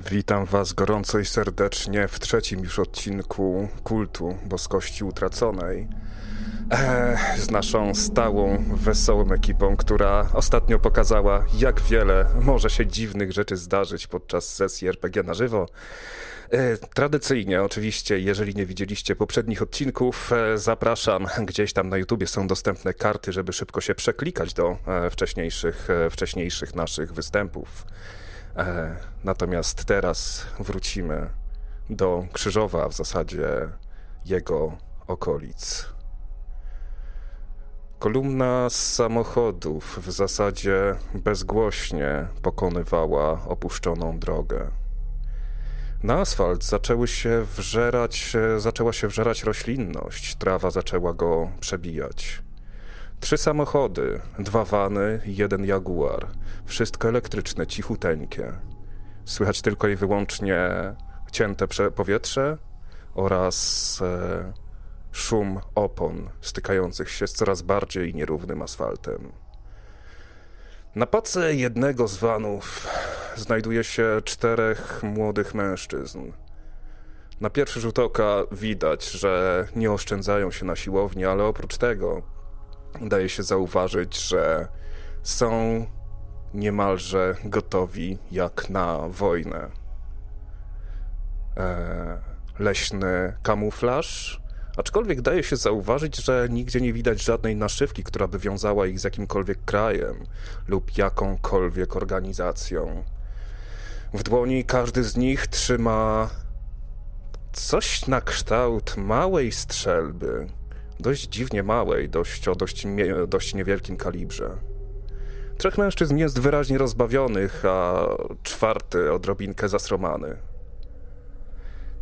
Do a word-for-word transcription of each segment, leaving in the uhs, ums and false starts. Witam Was gorąco i serdecznie w trzecim już odcinku Kultu Boskości Utraconej e, z naszą stałą, wesołą ekipą, która ostatnio pokazała, jak wiele może się dziwnych rzeczy zdarzyć podczas sesji er pe gie na żywo. E, tradycyjnie, oczywiście, jeżeli nie widzieliście poprzednich odcinków, e, zapraszam. Gdzieś tam na YouTubie są dostępne karty, żeby szybko się przeklikać do e, wcześniejszych, e, wcześniejszych naszych występów. Natomiast teraz wrócimy do Krzyżowa, a w zasadzie jego okolic. Kolumna z samochodów w zasadzie bezgłośnie pokonywała opuszczoną drogę. Na asfalt zaczęły się wżerać, zaczęła się wżerać roślinność, trawa zaczęła go przebijać. Trzy samochody, dwa wany i jeden jaguar. Wszystko elektryczne, cichuteńkie. Słychać tylko i wyłącznie cięte powietrze oraz e, szum opon stykających się z coraz bardziej nierównym asfaltem. Na pace jednego z vanów znajduje się czterech młodych mężczyzn. Na pierwszy rzut oka widać, że nie oszczędzają się na siłowni, ale oprócz tego daje się zauważyć, że są niemalże gotowi jak na wojnę. E, leśny kamuflaż, aczkolwiek daje się zauważyć, że nigdzie nie widać żadnej naszywki, która by wiązała ich z jakimkolwiek krajem lub jakąkolwiek organizacją. W dłoni każdy z nich trzyma coś na kształt małej strzelby. Dość dziwnie małej, dość, o dość, dość niewielkim kalibrze. Trzech mężczyzn jest wyraźnie rozbawionych, a czwarty odrobinkę zasromany.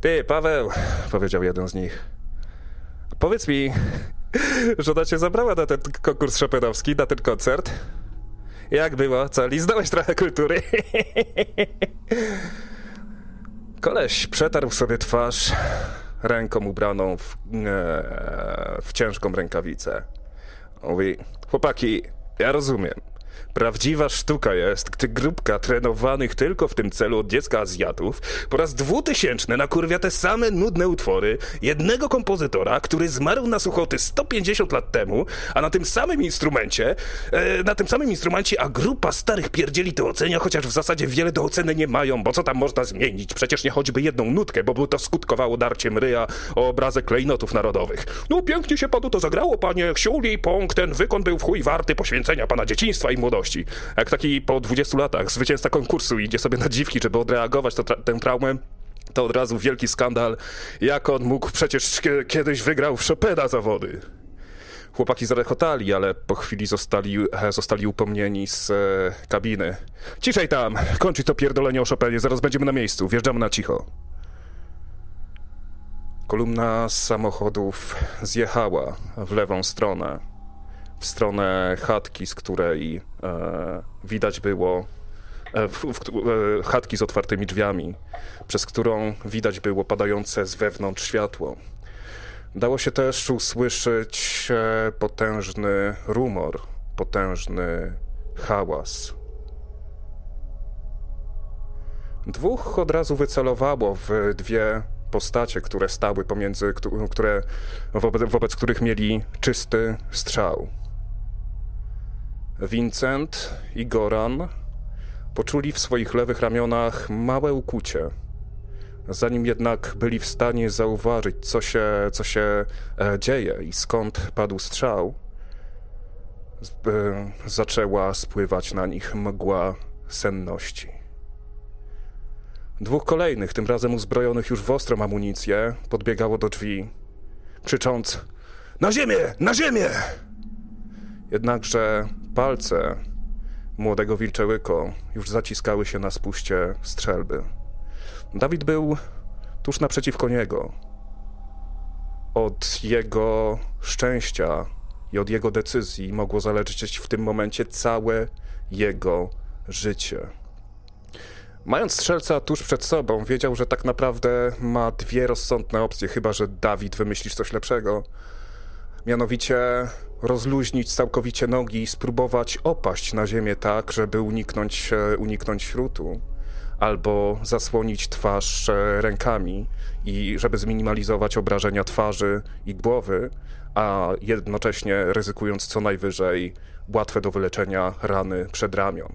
Ty, Paweł, powiedział jeden z nich. Powiedz mi, żona cię zabrała na ten konkurs chopinowski, na ten koncert? Jak było? Co, liznąłeś trochę kultury? Koleś przetarł sobie twarz ręką ubraną w, e, w ciężką rękawicę. Mówi, chłopaki, ja rozumiem. Prawdziwa sztuka jest, gdy grupka trenowanych tylko w tym celu od dziecka Azjatów po raz dwutysięczny nakurwia te same nudne utwory jednego kompozytora, który zmarł na suchoty sto pięćdziesiąt lat temu, a na tym samym instrumencie, e, na tym samym instrumencie, a grupa starych pierdzieli to ocenia, chociaż w zasadzie wiele do oceny nie mają, bo co tam można zmienić? Przecież nie choćby jedną nutkę, bo by to skutkowało darciem ryja o obrazek klejnotów narodowych. No pięknie się panu to zagrało, panie Ksiuli, pąk, ten wykon był w chuj warty poświęcenia pana dzieciństwa i młodości. Jak taki po dwudziestu latach zwycięzca konkursu idzie sobie na dziwki, żeby odreagować to tra- tę traumę, to od razu wielki skandal. Jak on mógł? Przecież k- kiedyś wygrał w Chopina zawody. Chłopaki zarechotali, ale po chwili zostali, zostali upomnieni z e, kabiny. Ciszej tam! Kończy to pierdolenie o Chopinie, zaraz będziemy na miejscu, wjeżdżamy na cicho. Kolumna z samochodów zjechała w lewą stronę. W stronę chatki, z której e, widać było e, w, w, e, chatki z otwartymi drzwiami, przez którą widać było padające z wewnątrz światło. Dało się też usłyszeć e, potężny rumor, potężny hałas. Dwóch od razu wycelowało w dwie postacie, które stały pomiędzy, które, wobec, wobec których mieli czysty strzał. Vincent i Goran poczuli w swoich lewych ramionach małe ukłucie. Zanim jednak byli w stanie zauważyć, co się, co się dzieje i skąd padł strzał, zaczęła spływać na nich mgła senności. Dwóch kolejnych, tym razem uzbrojonych już w ostrą amunicję, podbiegało do drzwi, krzycząc „Na ziemię! Na ziemię!” Jednakże palce młodego wilczyko już zaciskały się na spuście strzelby. Dawid był tuż naprzeciwko niego. Od jego szczęścia i od jego decyzji mogło zależeć w tym momencie całe jego życie. Mając strzelca tuż przed sobą, wiedział, że tak naprawdę ma dwie rozsądne opcje, chyba że Dawid wymyślisz coś lepszego. Mianowicie rozluźnić całkowicie nogi i spróbować opaść na ziemię tak, żeby uniknąć, uniknąć śrutu. albo zasłonić twarz rękami, i żeby zminimalizować obrażenia twarzy i głowy, a jednocześnie ryzykując co najwyżej łatwe do wyleczenia rany przedramion.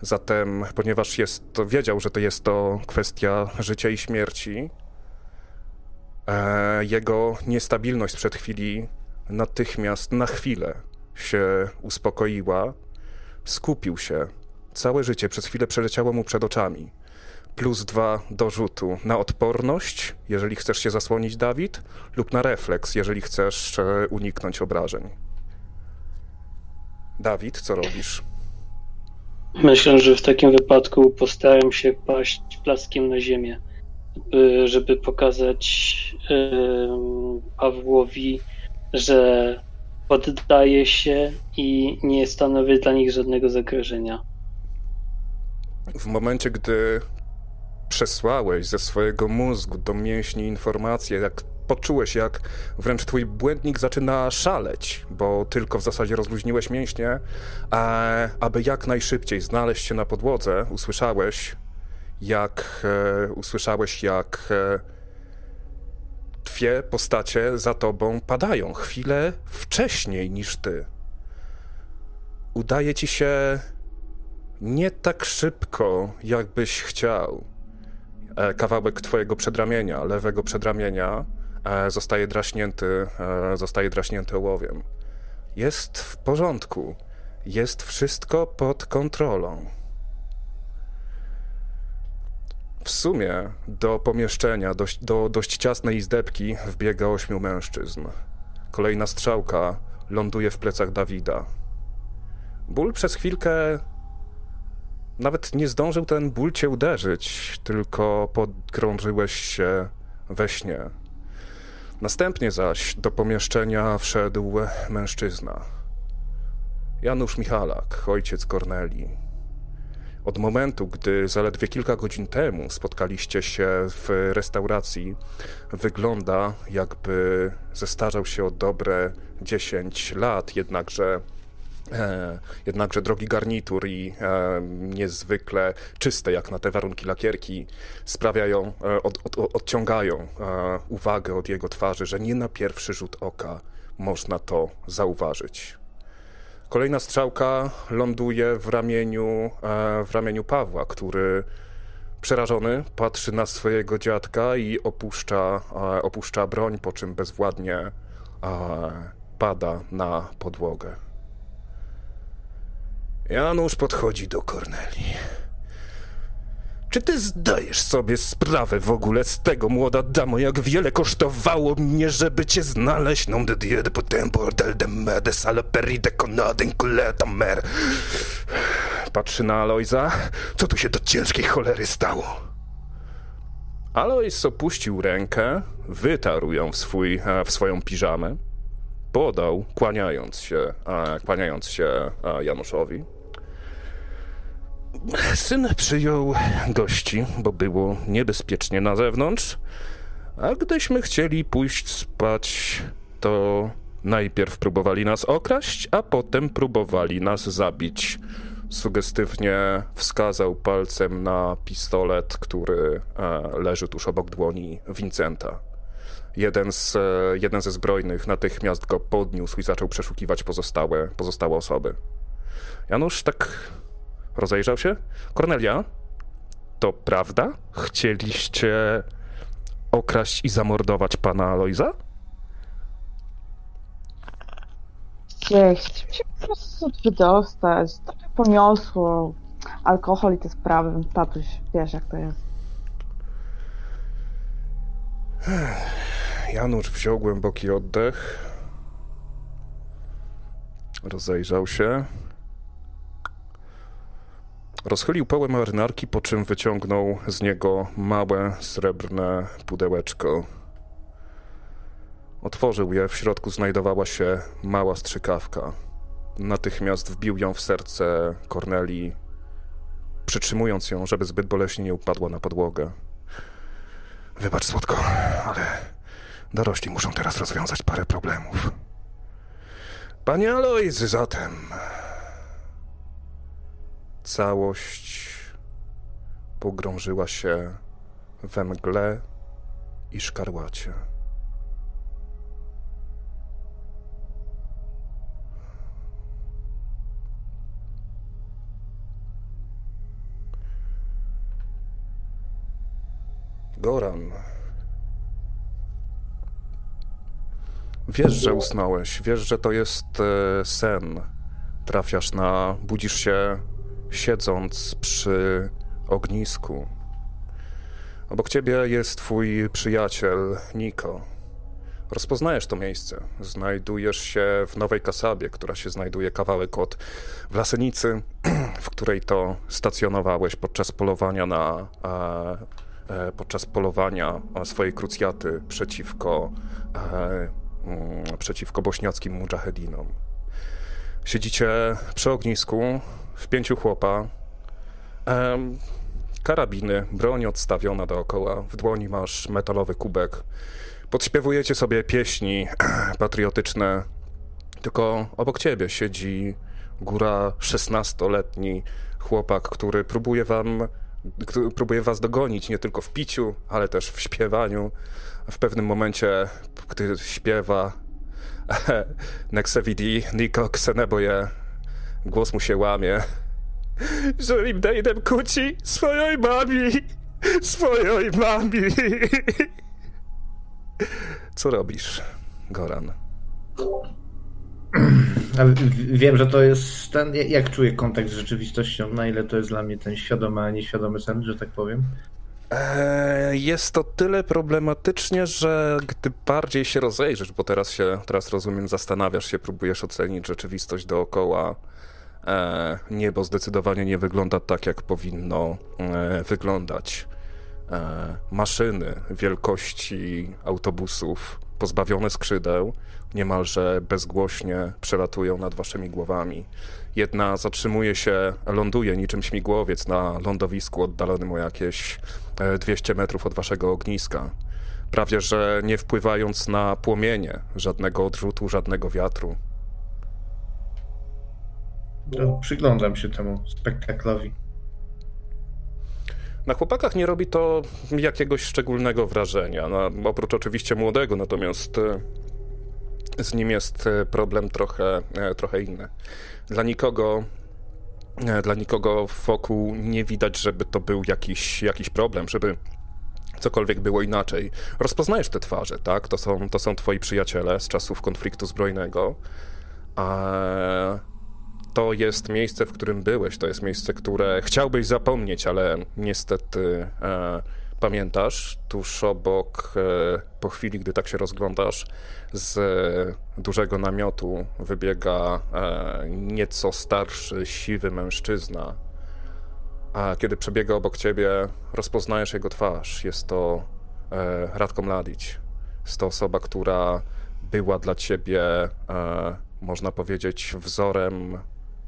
Zatem, ponieważ jest, wiedział, że to jest to kwestia życia i śmierci, e, jego niestabilność sprzed chwili natychmiast na chwilę się uspokoiła, skupił się. Całe życie przez chwilę przeleciało mu przed oczami. Plus dwa do rzutu na odporność, jeżeli chcesz się zasłonić, Dawid, lub na refleks, jeżeli chcesz uniknąć obrażeń. Dawid, co robisz? Myślę, że w takim wypadku postaram się paść plaskiem na ziemię, żeby pokazać Pawłowi, że poddaje się i nie stanowi dla nich żadnego zagrożenia. W momencie, gdy przesłałeś ze swojego mózgu do mięśni informacje, jak poczułeś, jak wręcz twój błędnik zaczyna szaleć, bo tylko w zasadzie rozluźniłeś mięśnie, a, aby jak najszybciej znaleźć się na podłodze, usłyszałeś, jak e, usłyszałeś, jak e, dwie postacie za tobą padają chwilę wcześniej niż ty. Udaje ci się nie tak szybko, jakbyś chciał. Kawałek twojego przedramienia, lewego przedramienia, zostaje draśnięty, zostaje draśnięty ołowiem. Jest w porządku. Jest wszystko pod kontrolą. W sumie do pomieszczenia, do, do dość ciasnej izdebki wbiega ośmiu mężczyzn. Kolejna strzałka ląduje w plecach Dawida. Ból przez chwilkę... Nawet nie zdążył ten ból cię uderzyć, tylko podkrążyłeś się we śnie. Następnie zaś do pomieszczenia wszedł mężczyzna. Janusz Michalak, ojciec Kornelii. Od momentu, gdy zaledwie kilka godzin temu spotkaliście się w restauracji, wygląda, jakby zestarzał się o dobre dziesięć lat, jednakże... Jednakże drogi garnitur i e, niezwykle czyste jak na te warunki lakierki sprawiają, od, od, odciągają e, uwagę od jego twarzy, że nie na pierwszy rzut oka można to zauważyć. Kolejna strzałka ląduje w ramieniu, e, w ramieniu Pawła, który przerażony patrzy na swojego dziadka i opuszcza, e, opuszcza broń, po czym bezwładnie e, pada na podłogę. Janusz podchodzi do Kornelii. Czy ty zdajesz sobie sprawę w ogóle z tego, młoda damo, jak wiele kosztowało mnie, żeby cię znaleźć? Non de diede potem bordel de mede saloperi de conadin culeta mer. Patrzy na Alojza. Co tu się do ciężkiej cholery stało? Alojz opuścił rękę, wytarł ją w, swój, w swoją piżamę. Podał, kłaniając się, kłaniając się Januszowi. Syn przyjął gości, bo było niebezpiecznie na zewnątrz, a gdyśmy chcieli pójść spać, to najpierw próbowali nas okraść, a potem próbowali nas zabić. Sugestywnie wskazał palcem na pistolet, który leży tuż obok dłoni Vincenta. Jeden, z, jeden ze zbrojnych natychmiast go podniósł i zaczął przeszukiwać pozostałe, pozostałe osoby. Janusz tak rozejrzał się. Kornelia, to prawda? Chcieliście okraść i zamordować pana Alojza? Nie, chciałem się po prostu stąd wydostać. Tak mnie poniosło. Alkohol i te sprawy. Tatuś, wiesz jak to jest. Janusz wziął głęboki oddech, rozejrzał się, rozchylił połę marynarki, po czym wyciągnął z niego małe, srebrne pudełeczko. Otworzył je, w środku znajdowała się mała strzykawka. Natychmiast wbił ją w serce Kornelii, przytrzymując ją, żeby zbyt boleśnie nie upadła na podłogę. Wybacz, słodko, ale dorośli muszą teraz rozwiązać parę problemów. Panie Alojzy, zatem całość pogrążyła się we mgle i szkarłacie. Goran, wiesz, że usnąłeś, wiesz, że to jest e, sen. Trafiasz na... budzisz się siedząc przy ognisku. Obok ciebie jest twój przyjaciel Niko. Rozpoznajesz to miejsce. Znajdujesz się w Nowej Kasabie, która się znajduje kawałek od Vlasenicy, w której to stacjonowałeś podczas polowania na... E, podczas polowania swojej krucjaty przeciwko, e, przeciwko bośniackim mudżahedinom. Siedzicie przy ognisku w pięciu chłopa, e, karabiny, broń odstawiona dookoła, w dłoni masz metalowy kubek. Podśpiewujecie sobie pieśni patriotyczne, tylko obok ciebie siedzi góra szesnastoletni chłopak, który próbuje wam Próbuje was dogonić nie tylko w piciu, ale też w śpiewaniu. W pewnym momencie, gdy śpiewa Nexevidi, Niko Kseneboje, głos mu się łamie. Że im dejdę kuci swojej mami, swojej mami. Co robisz, Goran? Wiem, że to jest ten... Jak czuję kontakt z rzeczywistością? Na ile to jest dla mnie ten świadomy, a nieświadomy sen, że tak powiem? Eee, jest to tyle problematycznie, że gdy bardziej się rozejrzysz, bo teraz się, teraz rozumiem, zastanawiasz się, próbujesz ocenić rzeczywistość dookoła. Eee, niebo zdecydowanie nie wygląda tak, jak powinno eee, wyglądać. Eee, maszyny wielkości autobusów pozbawione skrzydeł niemalże bezgłośnie przelatują nad waszymi głowami. Jedna zatrzymuje się, ląduje niczym śmigłowiec na lądowisku oddalonym o jakieś dwieście metrów od waszego ogniska. Prawie że nie wpływając na płomienie, żadnego odrzutu, żadnego wiatru. To przyglądam się temu spektaklowi. Na chłopakach nie robi to jakiegoś szczególnego wrażenia, no, oprócz oczywiście młodego, natomiast z nim jest problem trochę, trochę inny. Dla nikogo, dla nikogo wokół nie widać, żeby to był jakiś, jakiś problem, żeby cokolwiek było inaczej. Rozpoznajesz te twarze, tak? To są, to są twoi przyjaciele z czasów konfliktu zbrojnego. A to jest miejsce, w którym byłeś, to jest miejsce, które chciałbyś zapomnieć, ale niestety e, pamiętasz. Tuż obok, e, po chwili, gdy tak się rozglądasz, z e, dużego namiotu wybiega e, nieco starszy, siwy mężczyzna. A kiedy przebiega obok ciebie, rozpoznajesz jego twarz. Jest to e, Ratko Mladić. Jest to osoba, która była dla ciebie, e, można powiedzieć, wzorem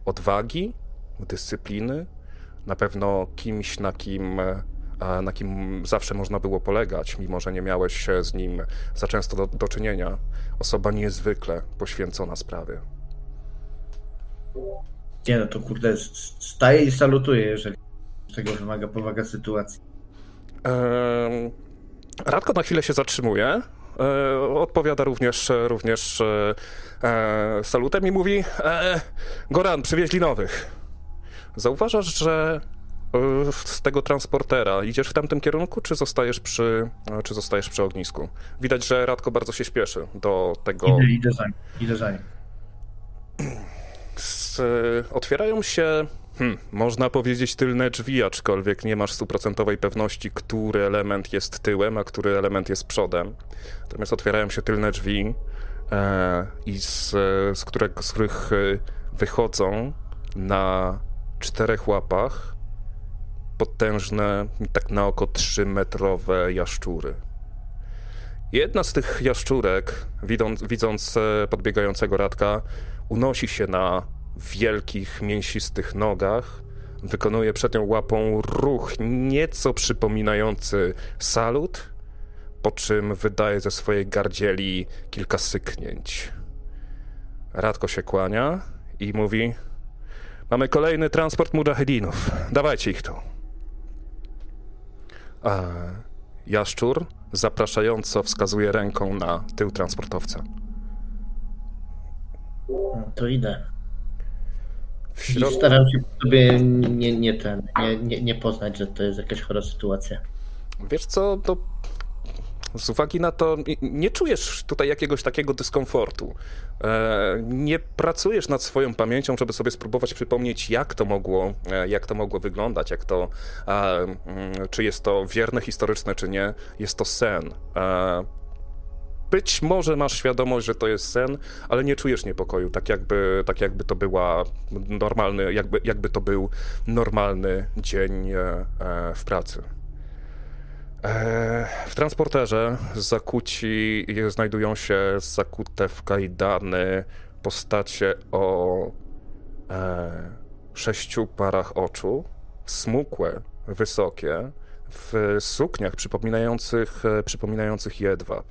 odwagi, dyscypliny, na pewno kimś, na kim, na kim zawsze można było polegać, mimo że nie miałeś z nim za często do, do czynienia. Osoba niezwykle poświęcona sprawie. Nie no, to kurde, staję i salutuję, jeżeli tego wymaga powaga sytuacji. Eee, Radko na chwilę się zatrzymuje. Odpowiada również, również e, salutem i mówi: e, Goran, przywieźli nowych. Zauważasz, że e, z tego transportera idziesz w tamtym kierunku, czy zostajesz przy, czy zostajesz przy ognisku? Widać, że Radko bardzo się śpieszy do tego. Idę, idę za nim. Idę za nim. Z, e, otwierają się, hmm, można powiedzieć, tylne drzwi, aczkolwiek nie masz stuprocentowej pewności, który element jest tyłem, a który element jest przodem. Natomiast otwierają się tylne drzwi e, i z, z, które, z których wychodzą na czterech łapach potężne, tak na oko trzymetrowe jaszczury. Jedna z tych jaszczurek, widząc, widząc podbiegającego Radka, unosi się na wielkich, mięsistych nogach, wykonuje przednią łapą ruch nieco przypominający salut, po czym wydaje ze swojej gardzieli kilka syknięć. Radko się kłania i mówi: mamy kolejny transport mudżahedinów, dawajcie ich tu. A jaszczur zapraszająco wskazuje ręką na tył transportowca. No to idę. W środ... Staram się sobie nie, nie, ten, nie, nie, nie poznać, że to jest jakaś chora sytuacja. Wiesz co, to z uwagi na to nie czujesz tutaj jakiegoś takiego dyskomfortu. Nie pracujesz nad swoją pamięcią, żeby sobie spróbować przypomnieć, jak to mogło, jak to mogło wyglądać, jak to, czy jest to wierne, historyczne, czy nie. Jest to sen. Być może masz świadomość, że to jest sen, ale nie czujesz niepokoju, tak jakby, tak jakby to była normalny, jakby, jakby to był normalny dzień w pracy. W transporterze zakuci znajdują się zakute w kajdany postacie o e, sześciu parach oczu, smukłe, wysokie, w sukniach przypominających, przypominających jedwab.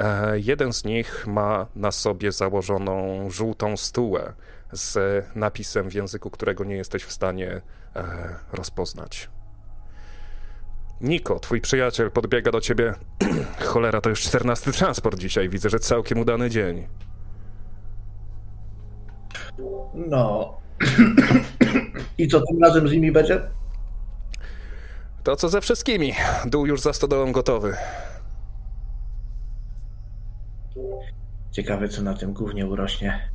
E, jeden z nich ma na sobie założoną żółtą stułę z napisem w języku, którego nie jesteś w stanie e, rozpoznać. Niko, twój przyjaciel podbiega do ciebie. Cholera, to już czternasty transport dzisiaj. Widzę, że całkiem udany dzień. No. I co tym razem z nimi będzie? To co ze wszystkimi. Dół już za stodołą gotowy. Ciekawe, co na tym gównie urośnie.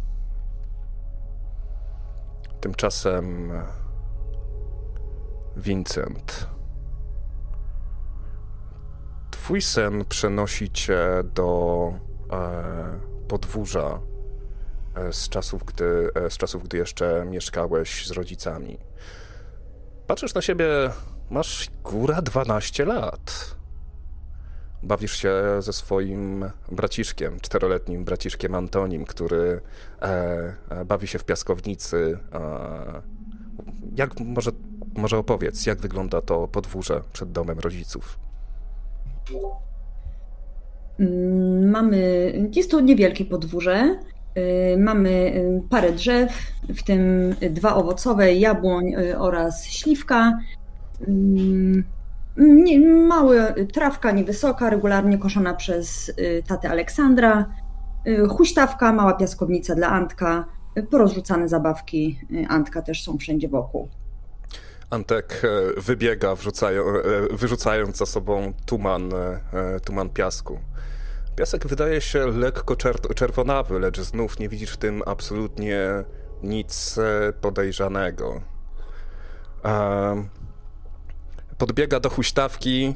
Tymczasem... Vincent... Twój sen przenosi cię do e, podwórza e, z czasów, gdy, e, z czasów, gdy jeszcze mieszkałeś z rodzicami. Patrzysz na siebie, masz góra dwanaście lat. Bawisz się ze swoim braciszkiem, czteroletnim braciszkiem Antonim, który e, e, bawi się w piaskownicy. E, jak, może, może opowiedz, jak wygląda to podwórze przed domem rodziców? Mamy, jest to niewielkie podwórze, mamy parę drzew, w tym dwa owocowe, jabłoń oraz śliwka, mała trawka niewysoka, regularnie koszona przez tatę Aleksandra, huśtawka, mała piaskownica dla Antka, porozrzucane zabawki Antka też są wszędzie wokół. Antek wybiega, wrzucają, wyrzucając za sobą tuman, tuman piasku. Piasek wydaje się lekko czerwonawy, lecz znów nie widzisz w tym absolutnie nic podejrzanego. Podbiega do huśtawki,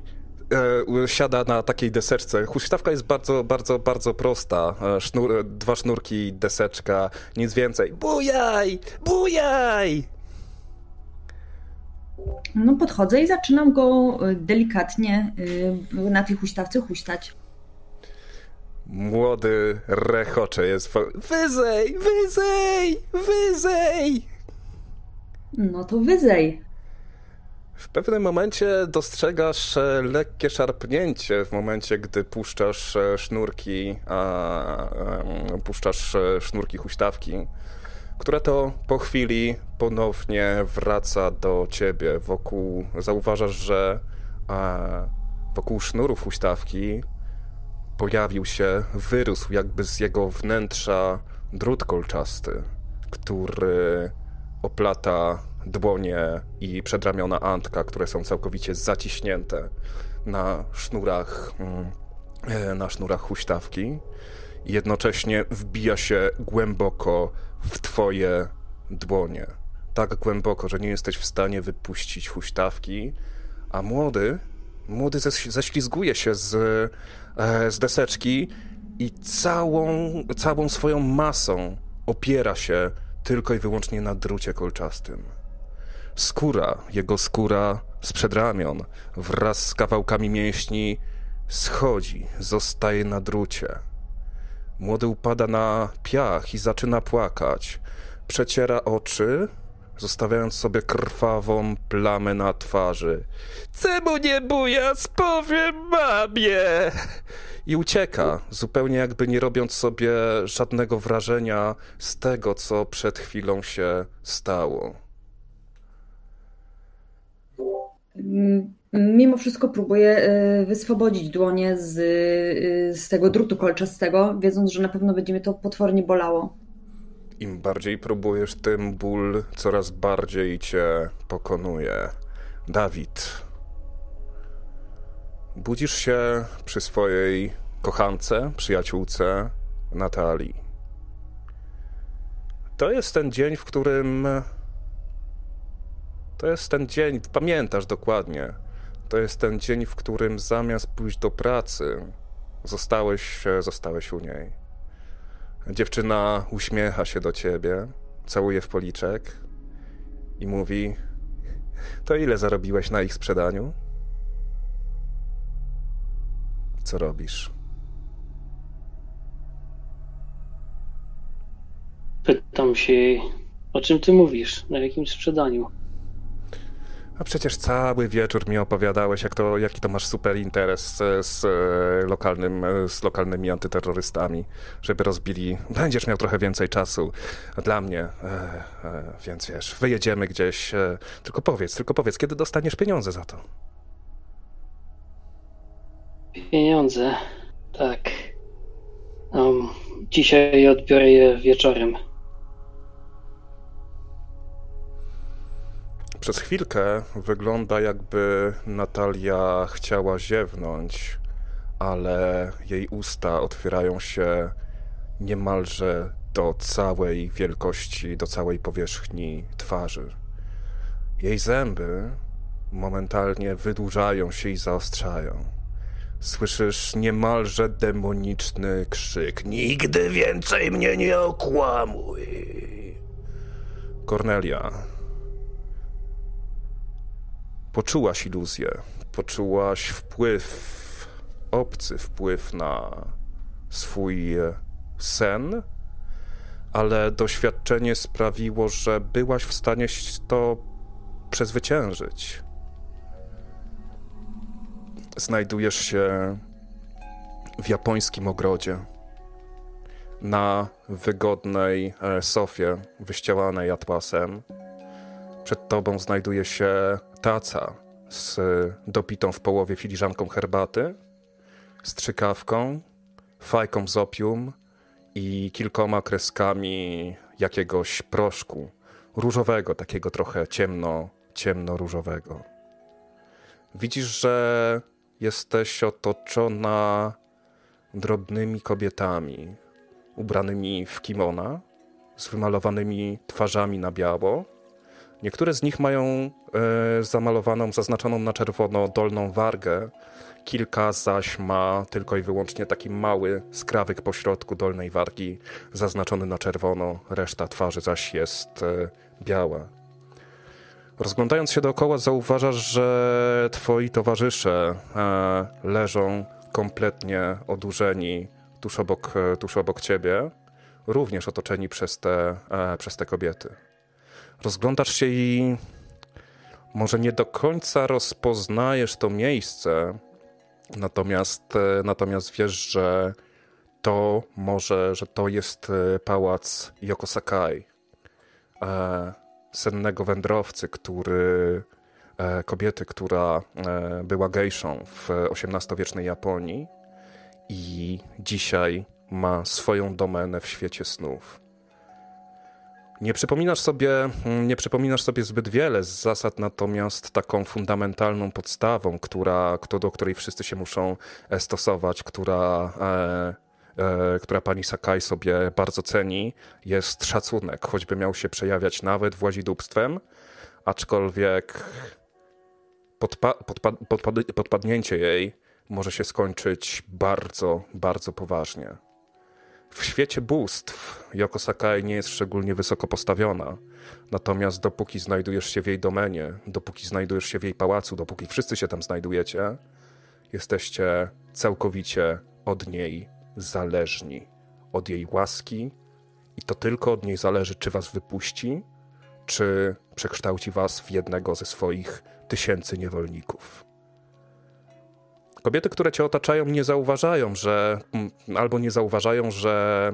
siada na takiej deseczce. Huśtawka jest bardzo, bardzo, bardzo prosta. Sznur, dwa sznurki, deseczka, nic więcej. Bujaj! Bujaj! No podchodzę i zaczynam go delikatnie na tej huśtawce huśtać. Młody rechocze jest... Wyzej! Wyzej! Wyzej! No to wyzej. W pewnym momencie dostrzegasz lekkie szarpnięcie w momencie, gdy puszczasz sznurki, a, puszczasz sznurki huśtawki, która to po chwili ponownie wraca do ciebie. Wokół, zauważasz, że e, wokół sznurów huśtawki pojawił się, wyrósł jakby z jego wnętrza drut kolczasty, który oplata dłonie i przedramiona Antka, które są całkowicie zaciśnięte na sznurach, na sznurach huśtawki. Jednocześnie wbija się głęboko w twoje dłonie. Tak głęboko, że nie jesteś w stanie wypuścić huśtawki, a młody, młody ześlizguje się z, e, z deseczki i całą, całą swoją masą opiera się tylko i wyłącznie na drucie kolczastym. Skóra, jego skóra z przedramion wraz z kawałkami mięśni schodzi, zostaje na drucie. Młody upada na piach i zaczyna płakać. Przeciera oczy, zostawiając sobie krwawą plamę na twarzy. Czemu nie bujas, powiem mamie! I ucieka, zupełnie jakby nie robiąc sobie żadnego wrażenia z tego, co przed chwilą się stało. Mimo wszystko próbuję wyswobodzić dłonie z, z tego drutu kolczastego, wiedząc, że na pewno będzie mnie to potwornie bolało. Im bardziej próbujesz, tym ból coraz bardziej cię pokonuje. Dawid, budzisz się przy swojej kochance, przyjaciółce Natalii. To jest ten dzień, w którym... To jest ten dzień, pamiętasz dokładnie, to jest ten dzień, w którym zamiast pójść do pracy, zostałeś, zostałeś u niej. Dziewczyna uśmiecha się do ciebie, całuje w policzek i mówi: to ile zarobiłeś na ich sprzedaniu? Co robisz? Pytam się jej, o czym ty mówisz, na jakim sprzedaniu? A przecież cały wieczór mi opowiadałeś, jak to, jaki to masz super interes z, z, lokalnym, z lokalnymi antyterrorystami, żeby rozbili. Będziesz miał trochę więcej czasu dla mnie, e, e, więc wiesz, wyjedziemy gdzieś. E, tylko powiedz, tylko powiedz, kiedy dostaniesz pieniądze za to? Pieniądze, tak. Um, dzisiaj odbiorę je wieczorem. Przez chwilkę wygląda, jakby Natalia chciała ziewnąć, ale jej usta otwierają się niemalże do całej wielkości, do całej powierzchni twarzy. Jej zęby momentalnie wydłużają się i zaostrzają. Słyszysz niemalże demoniczny krzyk: nigdy więcej mnie nie okłamuj! Kornelia, poczułaś iluzję, poczułaś wpływ, obcy wpływ na swój sen, ale doświadczenie sprawiło, że byłaś w stanie to przezwyciężyć. Znajdujesz się w japońskim ogrodzie, na wygodnej sofie wyścielanej atłasem. Przed tobą znajduje się taca z dopitą w połowie filiżanką herbaty, strzykawką, fajką z opium i kilkoma kreskami jakiegoś proszku różowego, takiego trochę ciemno, ciemno-różowego. Widzisz, że jesteś otoczona drobnymi kobietami ubranymi w kimona z wymalowanymi twarzami na biało. Niektóre z nich mają y, zamalowaną, zaznaczoną na czerwono dolną wargę, kilka zaś ma tylko i wyłącznie taki mały skrawek pośrodku dolnej wargi zaznaczony na czerwono, reszta twarzy zaś jest y, biała. Rozglądając się dookoła, zauważasz, że twoi towarzysze y, leżą kompletnie odurzeni tuż obok, y, tuż obok ciebie, również otoczeni przez te, y, przez te kobiety. Rozglądasz się i może nie do końca rozpoznajesz to miejsce, natomiast, natomiast wiesz, że to może, że to jest pałac Yoko Sakai, sennego wędrowcy, który, kobiety, która była gejszą w osiemnastowiecznej Japonii i dzisiaj ma swoją domenę w świecie snów. Nie przypominasz sobie, nie przypominasz sobie zbyt wiele z zasad, natomiast taką fundamentalną podstawą, która, do której wszyscy się muszą stosować, która, e, e, która pani Sakai sobie bardzo ceni, jest szacunek, choćby miał się przejawiać nawet włazidóbstwem, aczkolwiek podpa- podpa- podpad- podpadnięcie jej może się skończyć bardzo, bardzo poważnie. W świecie bóstw Yoko Sakai nie jest szczególnie wysoko postawiona, natomiast dopóki znajdujesz się w jej domenie, dopóki znajdujesz się w jej pałacu, dopóki wszyscy się tam znajdujecie, jesteście całkowicie od niej zależni, od jej łaski i to tylko od niej zależy, czy was wypuści, czy przekształci was w jednego ze swoich tysięcy niewolników. Kobiety, które cię otaczają, nie zauważają, że albo nie zauważają, że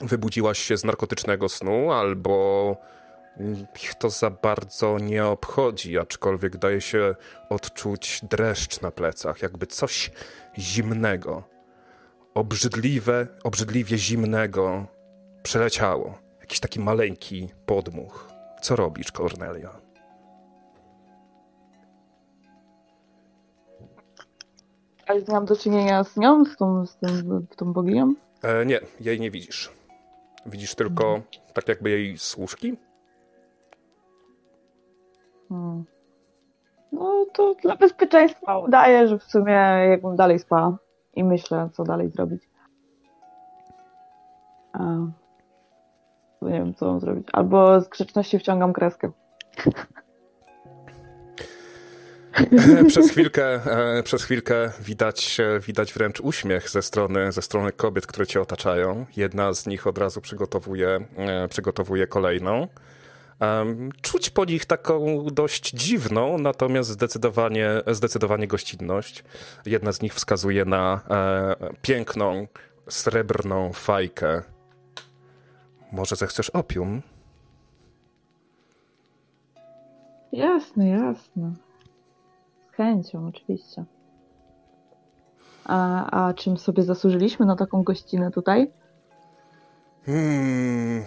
wybudziłaś się z narkotycznego snu, albo ich to za bardzo nie obchodzi, aczkolwiek daje się odczuć dreszcz na plecach, jakby coś zimnego, obrzydliwe, obrzydliwie zimnego przeleciało. Jakiś taki maleńki podmuch. Co robisz, Kornelia? Ale mam do czynienia z nią, z tą, z tym, z tą boginią? E, nie, jej nie widzisz. Widzisz tylko hmm. tak jakby jej służki. Hmm. No to dla bezpieczeństwa udaję, że w sumie jakbym dalej spała i myślę, co dalej zrobić. A, nie wiem, co mam zrobić. Albo z grzeczności wciągam kreskę. Przez chwilkę, przez chwilkę widać, widać wręcz uśmiech ze strony, ze strony kobiet, które cię otaczają. Jedna z nich od razu przygotowuje, przygotowuje kolejną. Czuć po nich taką dość dziwną, natomiast zdecydowanie, zdecydowanie gościnność. Jedna z nich wskazuje na piękną, srebrną fajkę. Może zechcesz opium? Jasne, jasne. Chęcią, oczywiście. A, a czym sobie zasłużyliśmy na taką gościnę tutaj? Hmm.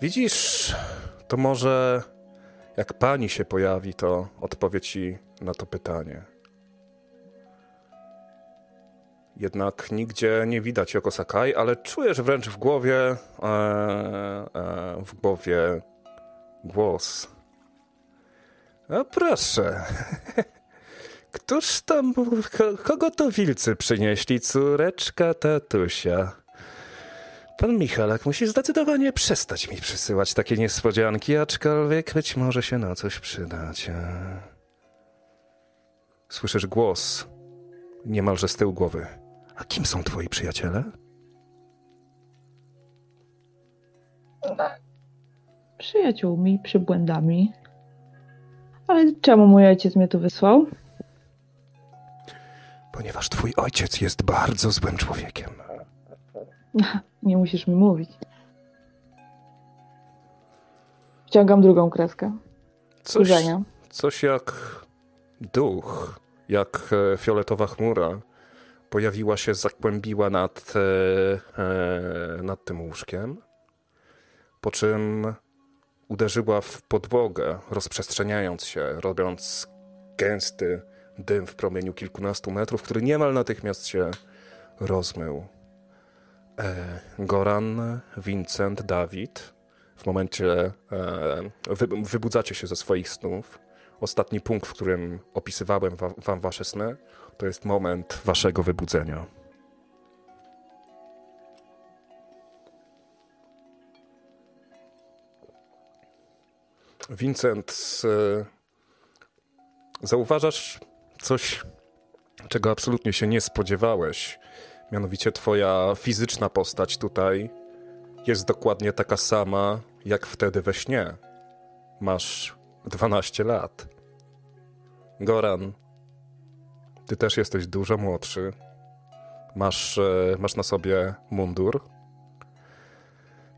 Widzisz, to może jak pani się pojawi, to odpowie ci na to pytanie. Jednak nigdzie nie widać Yoko Sakai, ale czujesz wręcz w głowie e, e, w głowie głos. A proszę, któż tam, kogo to wilcy przynieśli? Córeczka tatusia. Pan Michalak musi zdecydowanie przestać mi przysyłać takie niespodzianki, aczkolwiek być może się na coś przydać. Słyszysz głos niemalże z tyłu głowy. A kim są twoi przyjaciele? Przyjaciółmi, przybłędami. Ale czemu mój ojciec mnie tu wysłał? Ponieważ twój ojciec jest bardzo złym człowiekiem. Nie musisz mi mówić. Wciągam drugą kreskę. Coś, coś jak duch, jak fioletowa chmura pojawiła się, zakłębiła nad, nad tym łóżkiem, po czym uderzyła w podłogę, rozprzestrzeniając się, robiąc gęsty dym w promieniu kilkunastu metrów, który niemal natychmiast się rozmył. E, Goran, Vincent, Dawid, w momencie e, wy, wybudzacie się ze swoich snów. Ostatni punkt, w którym opisywałem wa, wam wasze sny, to jest moment waszego wybudzenia. Vincent, zauważasz coś, czego absolutnie się nie spodziewałeś. Mianowicie twoja fizyczna postać tutaj jest dokładnie taka sama, jak wtedy we śnie. Masz dwanaście lat. Goran, ty też jesteś dużo młodszy. Masz, masz na sobie mundur.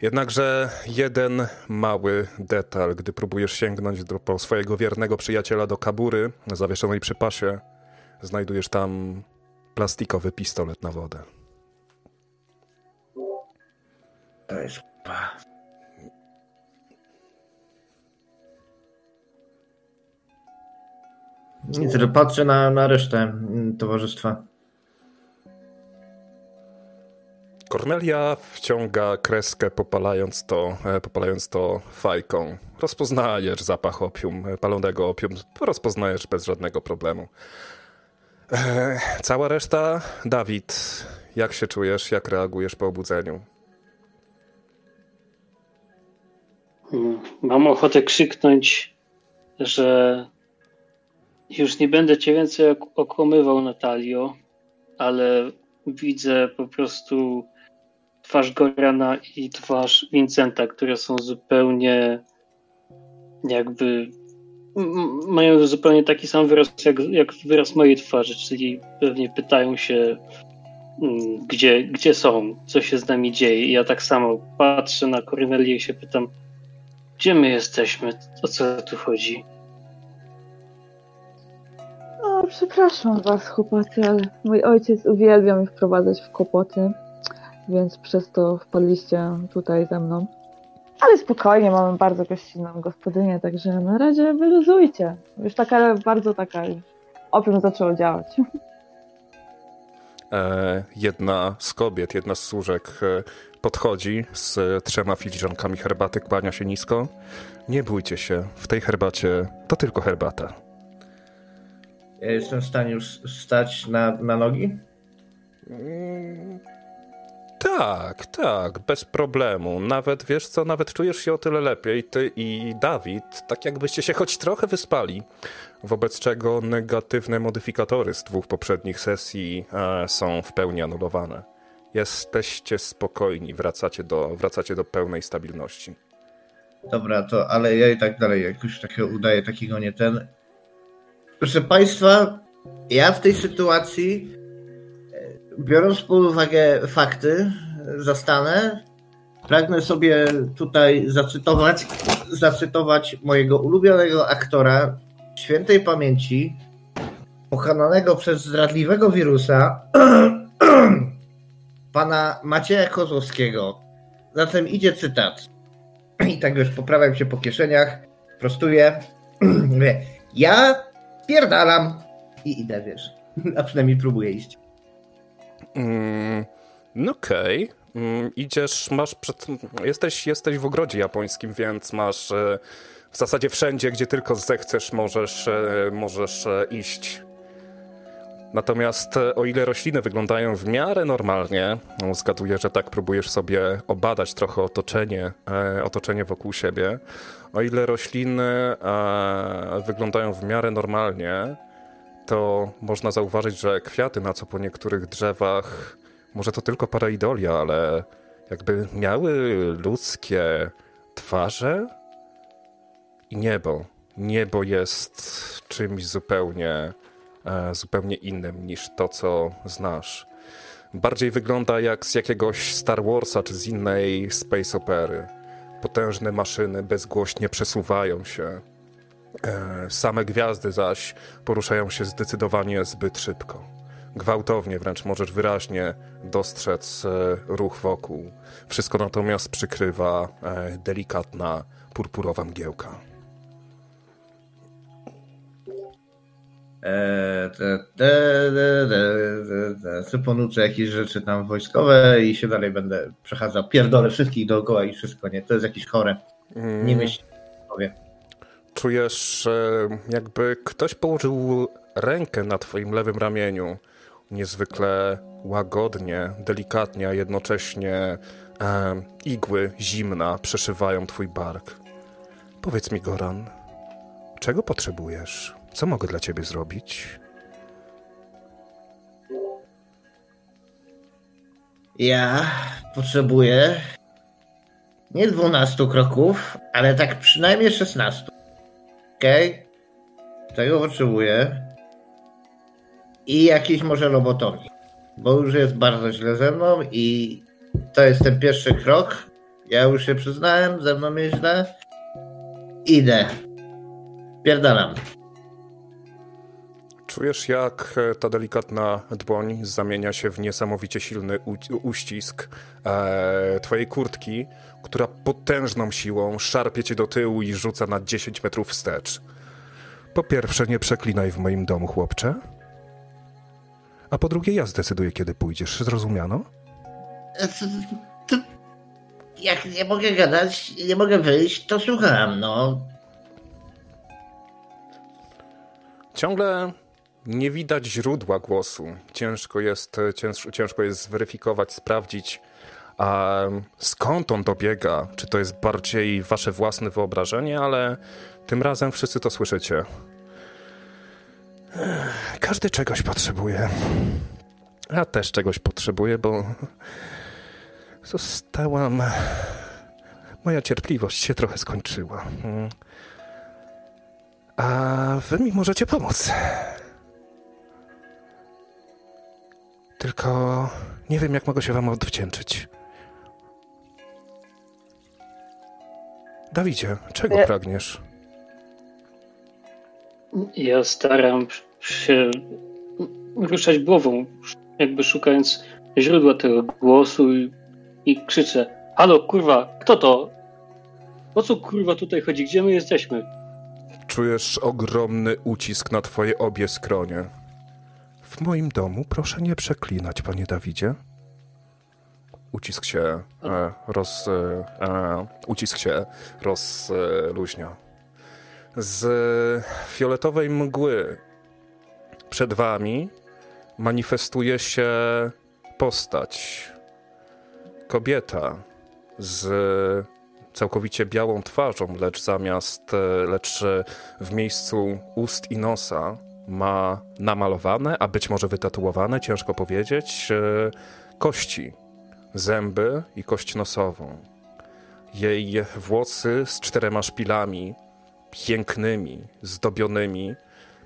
Jednakże jeden mały detal, gdy próbujesz sięgnąć do, po swojego wiernego przyjaciela do kabury zawieszonej przy pasie, znajdujesz tam plastikowy pistolet na wodę. To jest k***a. Nic, że patrzę na, na resztę towarzystwa. Kornelia wciąga kreskę, popalając to, popalając to fajką. Rozpoznajesz zapach opium, palonego opium. Rozpoznajesz bez żadnego problemu. E, cała reszta? Dawid, jak się czujesz? Jak reagujesz po obudzeniu? Mam ochotę krzyknąć, że już nie będę cię więcej okłamywał, Natalio, ale widzę po prostu twarz Gorana i twarz Vincenta, które są zupełnie jakby m- mają zupełnie taki sam wyraz jak, jak wyraz mojej twarzy, czyli pewnie pytają się gdzie, gdzie są, co się z nami dzieje. I ja tak samo patrzę na Kornelię i się pytam, gdzie my jesteśmy, o co tu chodzi? No, przepraszam was, chłopacy, ale mój ojciec uwielbia mi wprowadzać w kłopoty, więc przez to wpadliście tutaj ze mną. Ale spokojnie, mamy bardzo gościnną gospodynię, także na razie wyluzujcie. Już taka, bardzo taka, opium zaczęło działać. E, jedna z kobiet, jedna z służek podchodzi z trzema filiżankami herbaty, kłania się nisko. Nie bójcie się, w tej herbacie to tylko herbata. Ja jestem w stanie już stać na, na nogi? Mm. Tak, tak, bez problemu. Nawet, wiesz co, nawet czujesz się o tyle lepiej, ty i Dawid, tak jakbyście się choć trochę wyspali, wobec czego negatywne modyfikatory z dwóch poprzednich sesji e, są w pełni anulowane. Jesteście spokojni, wracacie do, wracacie do pełnej stabilności. Dobra, to, ale ja i tak dalej, jak już takiego udaję, takiego nie ten... Proszę Państwa, ja w tej sytuacji... Biorąc pod uwagę fakty zastane, pragnę sobie tutaj zacytować, zacytować mojego ulubionego aktora świętej pamięci, pokonanego przez zdradliwego wirusa, pana Macieja Kozłowskiego. Zatem idzie cytat. I tak już poprawiam się po kieszeniach, prostuję. Ja pierdalam i idę, wiesz. A przynajmniej próbuję iść. Mm, no okej. Okay. Mm, idziesz, masz przed... Jesteś, jesteś w ogrodzie japońskim, więc masz e, w zasadzie wszędzie, gdzie tylko zechcesz, możesz, e, możesz e, iść. Natomiast e, o ile rośliny wyglądają w miarę normalnie, no, zgaduję, że tak próbujesz sobie obadać trochę otoczenie, e, otoczenie wokół siebie. O ile rośliny e, wyglądają w miarę normalnie, to można zauważyć, że kwiaty, na co po niektórych drzewach, może to tylko pareidolia, ale jakby miały ludzkie twarze i niebo. Niebo jest czymś zupełnie, e, zupełnie innym niż to, co znasz. Bardziej wygląda jak z jakiegoś Star Warsa czy z innej space opery. Potężne maszyny bezgłośnie przesuwają się. Same gwiazdy zaś poruszają się zdecydowanie zbyt szybko. Gwałtownie wręcz możesz wyraźnie dostrzec ruch wokół. Wszystko natomiast przykrywa delikatna, purpurowa mgiełka. Ponuczę jakieś rzeczy tam wojskowe i się dalej będę przechadzał. Pierdolę wszystkich dookoła i wszystko, nie? To jest jakieś chore. Nie myśl sobie. Czujesz, jakby ktoś położył rękę na twoim lewym ramieniu. Niezwykle łagodnie, delikatnie, a jednocześnie e, igły zimna przeszywają twój bark. Powiedz mi, Goran, czego potrzebujesz? Co mogę dla ciebie zrobić? Ja potrzebuję nie dwunastu kroków, ale tak przynajmniej szesnastu. Okej, okay. Tego potrzebuję i jakiejś może lobotomii, bo już jest bardzo źle ze mną i to jest ten pierwszy krok, ja już się przyznałem, ze mną jest źle, idę, pierdalam. Czujesz, jak ta delikatna dłoń zamienia się w niesamowicie silny u- uścisk e, twojej kurtki, która potężną siłą szarpie cię do tyłu i rzuca na dziesięć metrów wstecz. Po pierwsze, nie przeklinaj w moim domu, chłopcze. A po drugie, ja zdecyduję, kiedy pójdziesz. Zrozumiano? To, to, jak nie mogę gadać, nie mogę wyjść, to słucham, no. Ciągle... Nie widać źródła głosu. Ciężko jest, cięż, ciężko jest zweryfikować, sprawdzić, a skąd on dobiega. Czy to jest bardziej wasze własne wyobrażenie, ale tym razem wszyscy to słyszycie. Każdy czegoś potrzebuje. Ja też czegoś potrzebuję, bo zostałam... Moja cierpliwość się trochę skończyła. A wy mi możecie pomóc. Tylko nie wiem, jak mogę się wam odwdzięczyć. Dawidzie, czego ja... pragniesz? Ja staram się ruszać głową, jakby szukając źródła tego głosu i, i krzyczę: halo, kurwa, kto to? Po co, kurwa, tutaj chodzi? Gdzie my jesteśmy? Czujesz ogromny ucisk na twoje obie skronie. W moim domu proszę nie przeklinać, panie Dawidzie. Ucisk się e, roz... E, ucisk się rozluźnia. Z fioletowej mgły przed wami manifestuje się postać. Kobieta z całkowicie białą twarzą, lecz zamiast, lecz w miejscu ust i nosa ma namalowane, a być może wytatuowane, ciężko powiedzieć, kości, zęby i kość nosową. Jej włosy z czterema szpilami, pięknymi, zdobionymi,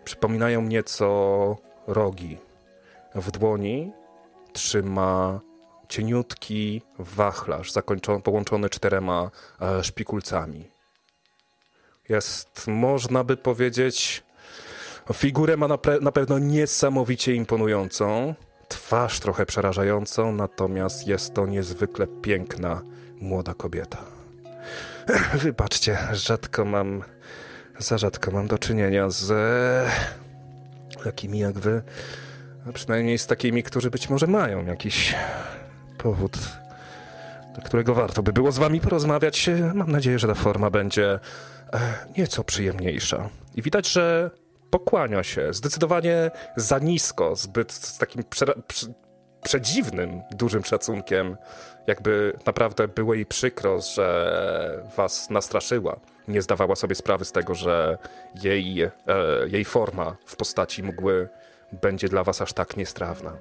przypominają nieco rogi. W dłoni trzyma cieniutki wachlarz zakończony, połączony czterema e, szpikulcami. Jest, można by powiedzieć, figurę ma na, pre, na pewno niesamowicie imponującą, twarz trochę przerażającą, natomiast jest to niezwykle piękna młoda kobieta. Wybaczcie, rzadko mam, za rzadko mam do czynienia z e, takimi jak wy, a przynajmniej z takimi, którzy być może mają jakiś powód, do którego warto by było z wami porozmawiać. Mam nadzieję, że ta forma będzie nieco przyjemniejsza. I widać, że pokłania się zdecydowanie za nisko, zbyt z takim przera- prze- przedziwnym, dużym szacunkiem, jakby naprawdę było jej przykro, że was nastraszyła. Nie zdawała sobie sprawy z tego, że jej, e, jej forma w postaci mgły będzie dla was aż tak niestrawna.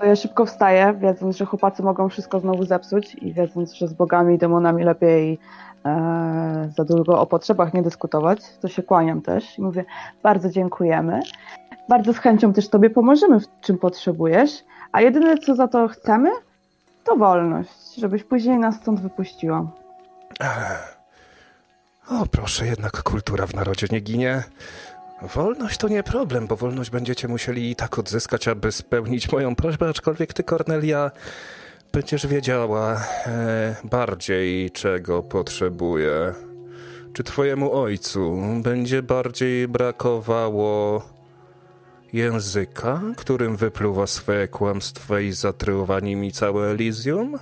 To ja szybko wstaję, wiedząc, że chłopacy mogą wszystko znowu zepsuć i wiedząc, że z bogami i demonami lepiej e, za długo o potrzebach nie dyskutować, to się kłaniam też i mówię: bardzo dziękujemy. Bardzo z chęcią też tobie pomożemy, w czym potrzebujesz, a jedyne, co za to chcemy, to wolność, żebyś później nas stąd wypuściła. O, proszę, jednak kultura w narodzie nie ginie. Wolność to nie problem, bo wolność będziecie musieli i tak odzyskać, aby spełnić moją prośbę, aczkolwiek ty, Kornelia, będziesz wiedziała e, bardziej, czego potrzebuje. Czy twojemu ojcu będzie bardziej brakowało języka, którym wypluwa swoje kłamstwa i zatruwa nimi całe Elysium?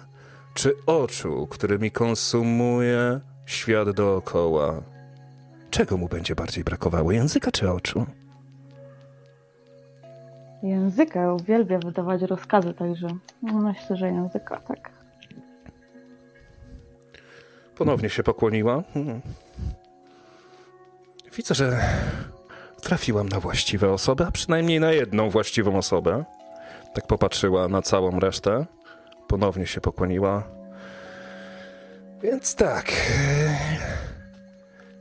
Czy oczu, którymi konsumuje świat dookoła? Czego mu będzie bardziej brakowało? Języka czy oczu? Języka. Uwielbia wydawać rozkazy, także myślę, że języka, tak. Ponownie się pokłoniła. Hmm. Widzę, że trafiłam na właściwe osoby, a przynajmniej na jedną właściwą osobę. Tak popatrzyła na całą resztę. Ponownie się pokłoniła. Więc tak...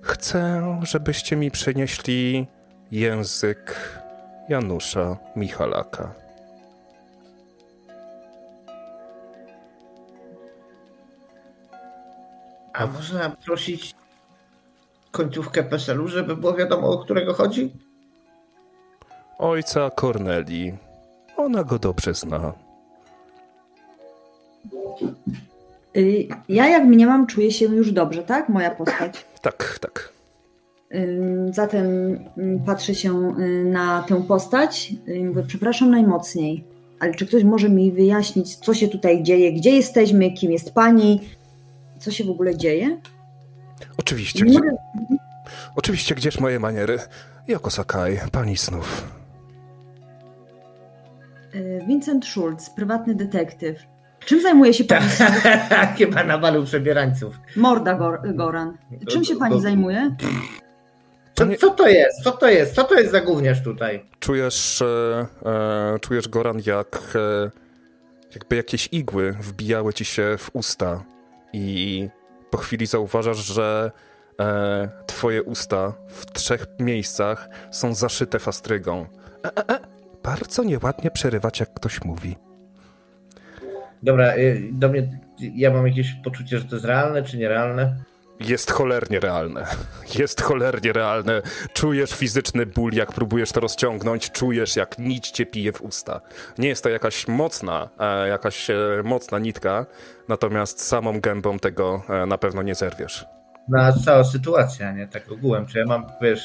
Chcę, żebyście mi przynieśli język Janusza Michalaka. A można prosić końcówkę peselu, żeby było wiadomo, o którego chodzi? Ojca Kornelii. Ona go dobrze zna. Ja, jak mniemam, czuję się już dobrze, tak? Moja postać. Tak, tak. Zatem patrzę się na tę postać i mówię: przepraszam najmocniej, ale czy ktoś może mi wyjaśnić, co się tutaj dzieje, gdzie jesteśmy, kim jest pani, co się w ogóle dzieje? Oczywiście. Gdzie... Mogę... Oczywiście, gdzież moje maniery? Yoko Sakai, pani snów. Vincent Schulz, prywatny detektyw. Czym zajmuje się pani? Chyba na balu przebierańców. Morda, Gor- Goran. Czym się pani zajmuje? Co, co to jest? Co to jest? Co to jest za gówniarz tutaj? Czujesz, e, e, czujesz Goran, jak e, jakby jakieś igły wbijały ci się w usta i po chwili zauważasz, że e, twoje usta w trzech miejscach są zaszyte fastrygą. E, e, e. bardzo nieładnie przerywać, jak ktoś mówi. Dobra, do mnie, ja mam jakieś poczucie, że to jest realne czy nierealne? Jest cholernie realne. Jest cholernie realne. Czujesz fizyczny ból, jak próbujesz to rozciągnąć. Czujesz, jak nić cię pije w usta. Nie jest to jakaś mocna, jakaś mocna nitka, natomiast samą gębą tego na pewno nie zerwiesz. No, cała sytuacja, nie? Tak ogółem. Czy ja mam, wiesz...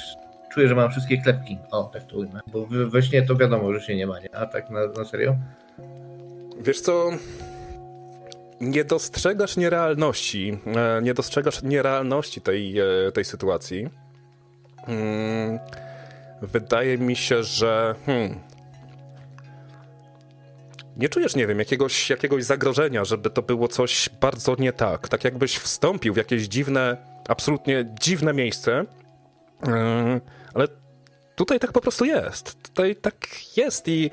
Czuję, że mam wszystkie klepki. O, tak to ujmę. Bo we śnie to wiadomo, że się nie ma, nie? A tak na, na serio? Wiesz co... Nie dostrzegasz nierealności. Nie dostrzegasz nierealności tej, tej sytuacji. Hmm. Wydaje mi się, że... Hmm. Nie czujesz, nie wiem, jakiegoś, jakiegoś zagrożenia, żeby to było coś bardzo nie tak. Tak jakbyś wstąpił w jakieś dziwne, absolutnie dziwne miejsce... Ale tutaj tak po prostu jest. Tutaj tak jest i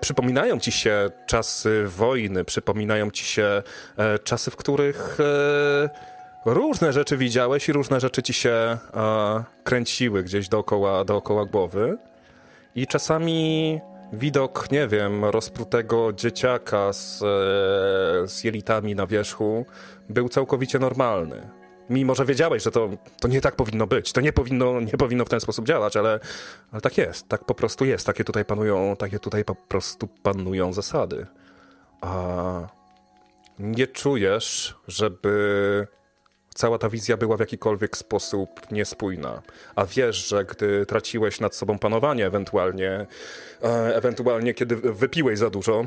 przypominają ci się czasy wojny, przypominają ci się czasy, w których różne rzeczy widziałeś i różne rzeczy ci się kręciły gdzieś dookoła, dookoła głowy. I czasami widok, nie wiem, rozprutego dzieciaka z, z jelitami na wierzchu był całkowicie normalny. Mimo, że wiedziałeś, że to, to nie tak powinno być, to nie powinno, nie powinno w ten sposób działać, ale, ale tak jest, tak po prostu jest, takie tutaj panują, takie tutaj po prostu panują zasady. A nie czujesz, żeby cała ta wizja była w jakikolwiek sposób niespójna, a wiesz, że gdy traciłeś nad sobą panowanie ewentualnie, ewentualnie kiedy wypiłeś za dużo,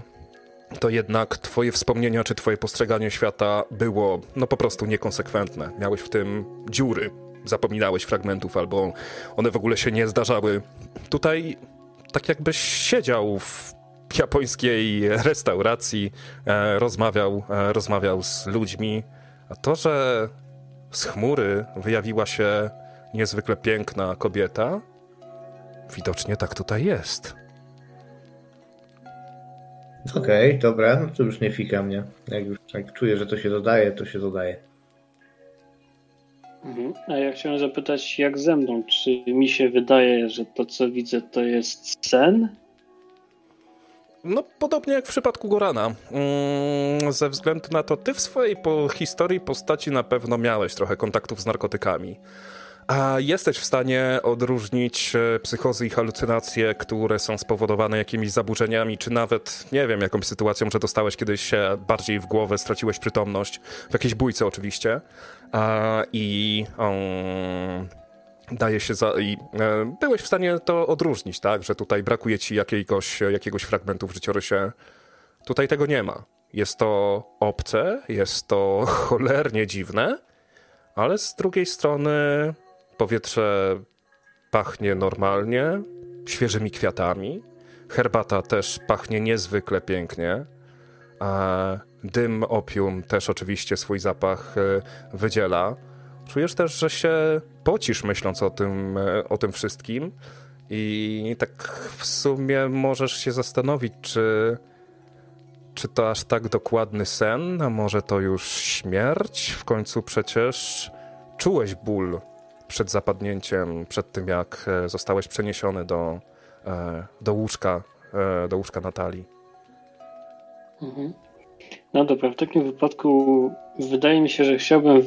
to jednak twoje wspomnienia czy twoje postrzeganie świata było no po prostu niekonsekwentne. Miałeś w tym dziury, zapominałeś fragmentów albo one w ogóle się nie zdarzały. Tutaj tak jakbyś siedział w japońskiej restauracji, e, rozmawiał, e, rozmawiał z ludźmi, a to, że z chmury wyjawiła się niezwykle piękna kobieta, widocznie tak tutaj jest. Okej, okay, dobra, no to już nie fika mnie. Jak już tak czuję, że to się dodaje, to się dodaje. Mhm. A ja chciałem zapytać, jak ze mną? Czy mi się wydaje, że to, co widzę, to jest sen? No, podobnie jak w przypadku Gorana. Mm, ze względu na to, ty w swojej po historii postaci na pewno miałeś trochę kontaktów z narkotykami. A jesteś w stanie odróżnić psychozy i halucynacje, które są spowodowane jakimiś zaburzeniami, czy nawet, nie wiem, jakąś sytuacją, że dostałeś kiedyś się bardziej w głowę, straciłeś przytomność, w jakiejś bójce oczywiście, a, i um, daje się za, i e, byłeś w stanie to odróżnić, tak, że tutaj brakuje ci jakiegoś, jakiegoś fragmentu w życiorysie. Tutaj tego nie ma. Jest to obce, jest to cholernie dziwne, ale z drugiej strony... Powietrze pachnie normalnie, świeżymi kwiatami. Herbata też pachnie niezwykle pięknie. Dym, opium też oczywiście swój zapach wydziela. Czujesz też, że się pocisz myśląc o tym, o tym wszystkim. I tak w sumie możesz się zastanowić, czy, czy to aż tak dokładny sen, a może to już śmierć? W końcu przecież czułeś ból. Przed zapadnięciem, przed tym jak zostałeś przeniesiony do, do łóżka, do łóżka Natalii. Mhm. No dobra, w takim wypadku wydaje mi się, że chciałbym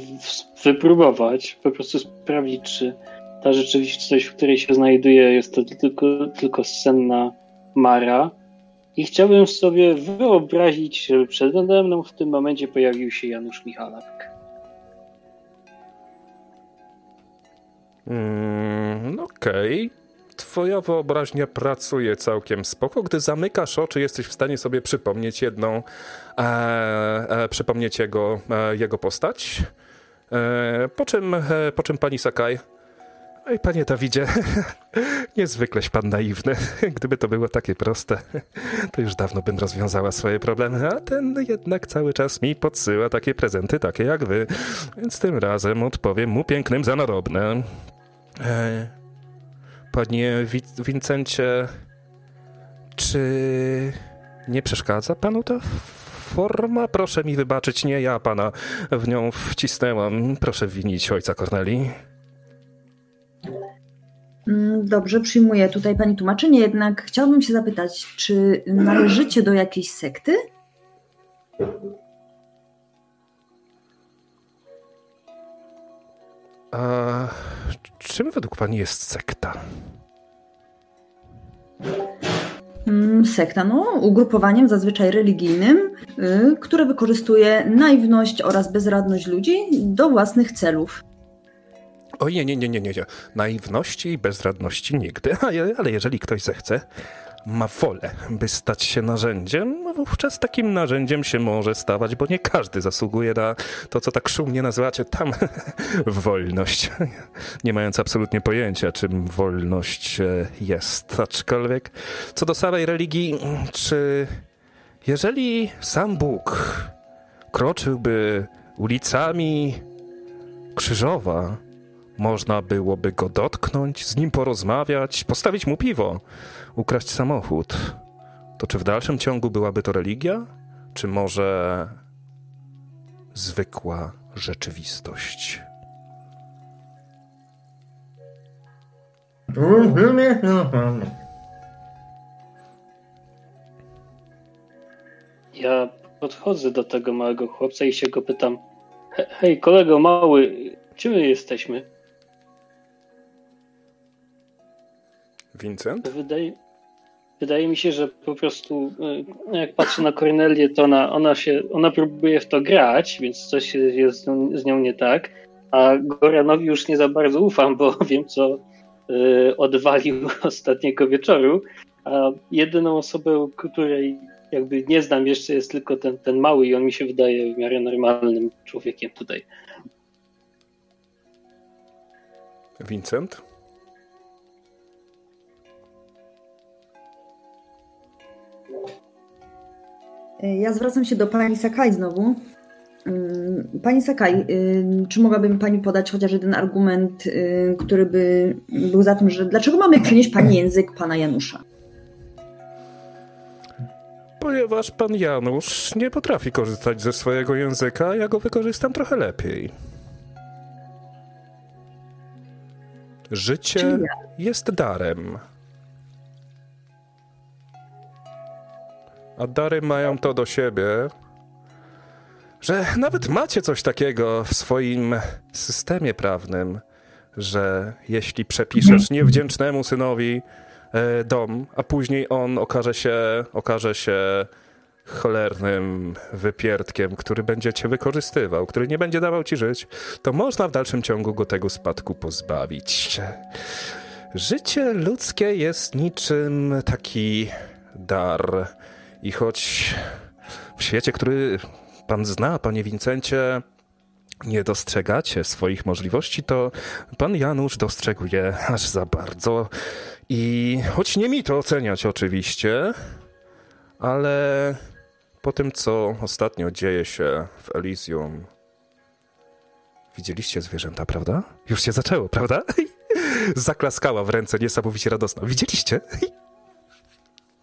wypróbować, po prostu sprawdzić, czy ta rzeczywistość, w której się znajduję, jest to tylko, tylko senna mara. I chciałbym sobie wyobrazić, że przed mną w tym momencie pojawił się Janusz Michalak. Mm, okej. Okay. Twoja wyobraźnia pracuje całkiem spoko. Gdy zamykasz oczy, jesteś w stanie sobie przypomnieć jedną, e, e, przypomnieć jego, e, jego postać. E, po, czym, e, po czym pani Sakai? Ej, panie Dawidzie, niezwykleś pan naiwny. Gdyby to było takie proste, to już dawno bym rozwiązała swoje problemy, a ten jednak cały czas mi podsyła takie prezenty, takie jak wy. Więc tym razem odpowiem mu pięknym za narobne. E, panie Wi- Wincencie, czy nie przeszkadza panu to? Forma, proszę mi wybaczyć, nie ja pana w nią wcisnęłam. Proszę winić ojca Kornelii. Dobrze, przyjmuję tutaj pani tłumaczenie, jednak chciałabym się zapytać, czy należycie do jakiejś sekty? A czym według pani jest sekta? Sekta, no, ugrupowaniem zazwyczaj religijnym, yy, które wykorzystuje naiwność oraz bezradność ludzi do własnych celów. Oj, nie, nie, nie, nie, nie. Naiwności i bezradności nigdy, ale jeżeli ktoś zechce, ma wolę, by stać się narzędziem, wówczas takim narzędziem się może stawać, bo nie każdy zasługuje na to, co tak szumnie nazywacie tam wolność, nie mając absolutnie pojęcia, czym wolność jest. Aczkolwiek co do samej religii, czy jeżeli sam Bóg kroczyłby ulicami Krzyżowa, można byłoby go dotknąć, z nim porozmawiać, postawić mu piwo, ukraść samochód. To czy w dalszym ciągu byłaby to religia? Czy może zwykła rzeczywistość? Ja podchodzę do tego małego chłopca i się go pytam: He, hej, kolego mały, gdzie my jesteśmy? Vincent? Wydaje, wydaje mi się, że po prostu jak patrzę na Kornelię, to ona, ona się, ona próbuje w to grać, więc coś jest z nią, z nią nie tak, a Goranowi już nie za bardzo ufam, bo wiem, co y, odwalił ostatniego wieczoru, a jedyną osobę, której jakby nie znam jeszcze, jest tylko ten, ten mały i on mi się wydaje w miarę normalnym człowiekiem tutaj. Vincent? Ja zwracam się do pani Sakai znowu. Pani Sakai, czy mogłaby pani podać chociaż jeden argument, który by był za tym, że dlaczego mamy przynieść pani język pana Janusza? Ponieważ pan Janusz nie potrafi korzystać ze swojego języka, ja go wykorzystam trochę lepiej. Życie jest darem. A dary mają to do siebie, że nawet macie coś takiego w swoim systemie prawnym, że jeśli przepiszesz niewdzięcznemu synowi dom, a później on okaże się, okaże się cholernym wypierdkiem, który będzie cię wykorzystywał, który nie będzie dawał ci żyć, to można w dalszym ciągu go tego spadku pozbawić. Życie ludzkie jest niczym taki dar. I choć w świecie, który pan zna, panie Wincencie, nie dostrzegacie swoich możliwości, to pan Janusz dostrzegł je aż za bardzo. I choć nie mi to oceniać oczywiście, ale po tym, co ostatnio dzieje się w Elysium, widzieliście zwierzęta, prawda? Już się zaczęło, prawda? Zaklaskała w ręce niesamowicie radosna. Widzieliście?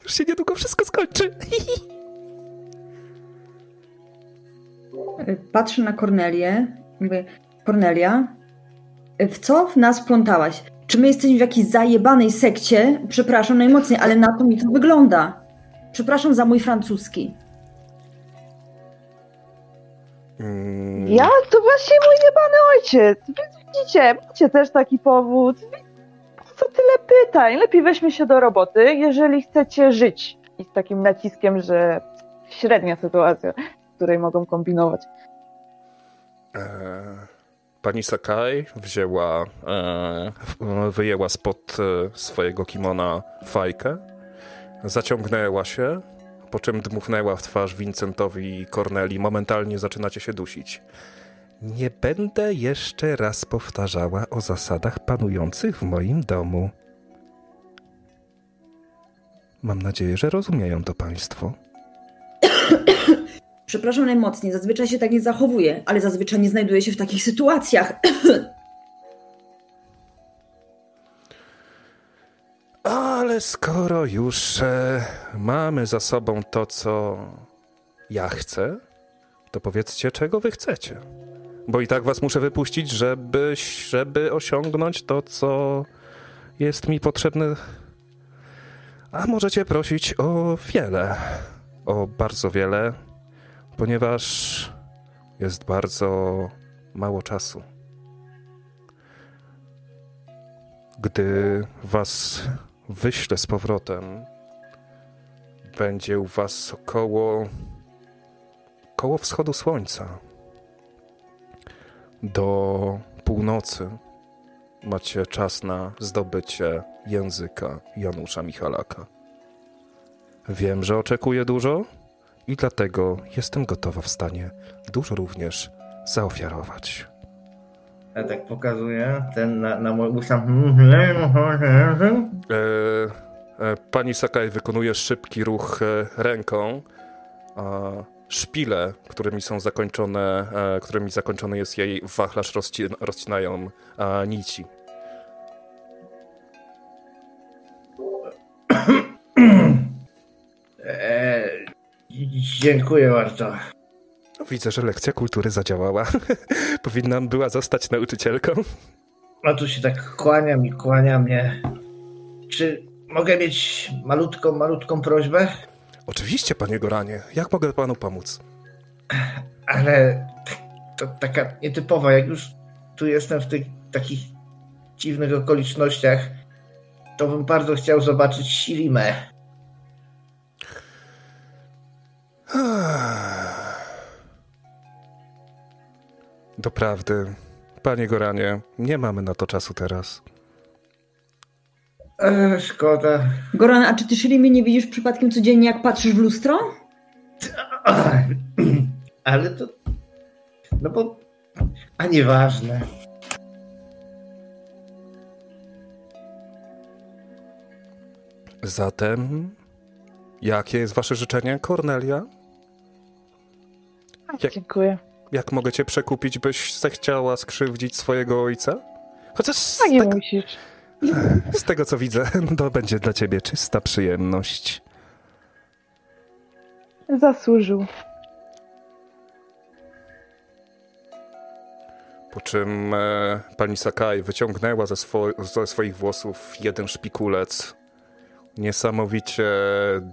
Już się niedługo wszystko skończy. Patrzę na Kornelię. Mówię: Kornelia, w co nas plątałaś? Czy my jesteśmy w jakiejś zajebanej sekcie? Przepraszam najmocniej, ale na to mi to wygląda. Przepraszam za mój francuski. Mm. Ja? To właśnie mój niebany ojciec. Widzicie, macie też taki powód. Co tyle pytań? Lepiej weźmy się do roboty, jeżeli chcecie żyć. I z takim naciskiem, że średnia sytuacja, w której mogą kombinować. Eee, pani Sakai wzięła, eee, wyjęła spod swojego kimona fajkę, zaciągnęła się, po czym dmuchnęła w twarz Vincentowi i Kornelii. Momentalnie zaczynacie się dusić. Nie będę jeszcze raz powtarzała o zasadach panujących w moim domu. Mam nadzieję, że rozumieją to państwo. Przepraszam najmocniej, zazwyczaj się tak nie zachowuję, ale zazwyczaj nie znajduję się w takich sytuacjach. Ale skoro już e, mamy za sobą to, co ja chcę, to powiedzcie, czego wy chcecie. Bo i tak was muszę wypuścić, żeby, żeby osiągnąć to, co jest mi potrzebny, a możecie prosić o wiele, o bardzo wiele, ponieważ jest bardzo mało czasu. Gdy was wyślę z powrotem, będzie u was około koło wschodu słońca. Do północy macie czas na zdobycie języka Janusza Michalaka. Wiem, że oczekuję dużo i dlatego jestem gotowa w stanie dużo również zaofiarować. Ja tak pokazuję ten na, na mój usta. Pani Sakai wykonuje szybki ruch ręką, a szpile, którymi są zakończone, którymi zakończony jest jej wachlarz, rozcin- rozcinają nici. E, dziękuję bardzo. Widzę, że lekcja kultury zadziałała. Powinnam była zostać nauczycielką. No tu się tak kłaniam i kłania mnie. Czy mogę mieć malutką, malutką prośbę? Oczywiście, panie Goranie. Jak mogę panu pomóc? Ale to taka nietypowa, jak już tu jestem w tych takich dziwnych okolicznościach, to bym bardzo chciał zobaczyć Sirimę. Doprawdy, panie Goranie, nie mamy na to czasu teraz. E, szkoda. Goran, a czy ty Shirimy nie widzisz przypadkiem codziennie, jak patrzysz w lustro? Ale to... No bo... A nieważne. Zatem... Jakie jest wasze życzenie, Kornelia? Jak, dziękuję. Jak mogę cię przekupić, byś zechciała skrzywdzić swojego ojca? Chociaż... A nie tak... musisz. Z tego, co widzę, to będzie dla ciebie czysta przyjemność. Zasłużył. Po czym e, pani Sakai wyciągnęła ze, swo- ze swoich włosów jeden szpikulec. Niesamowicie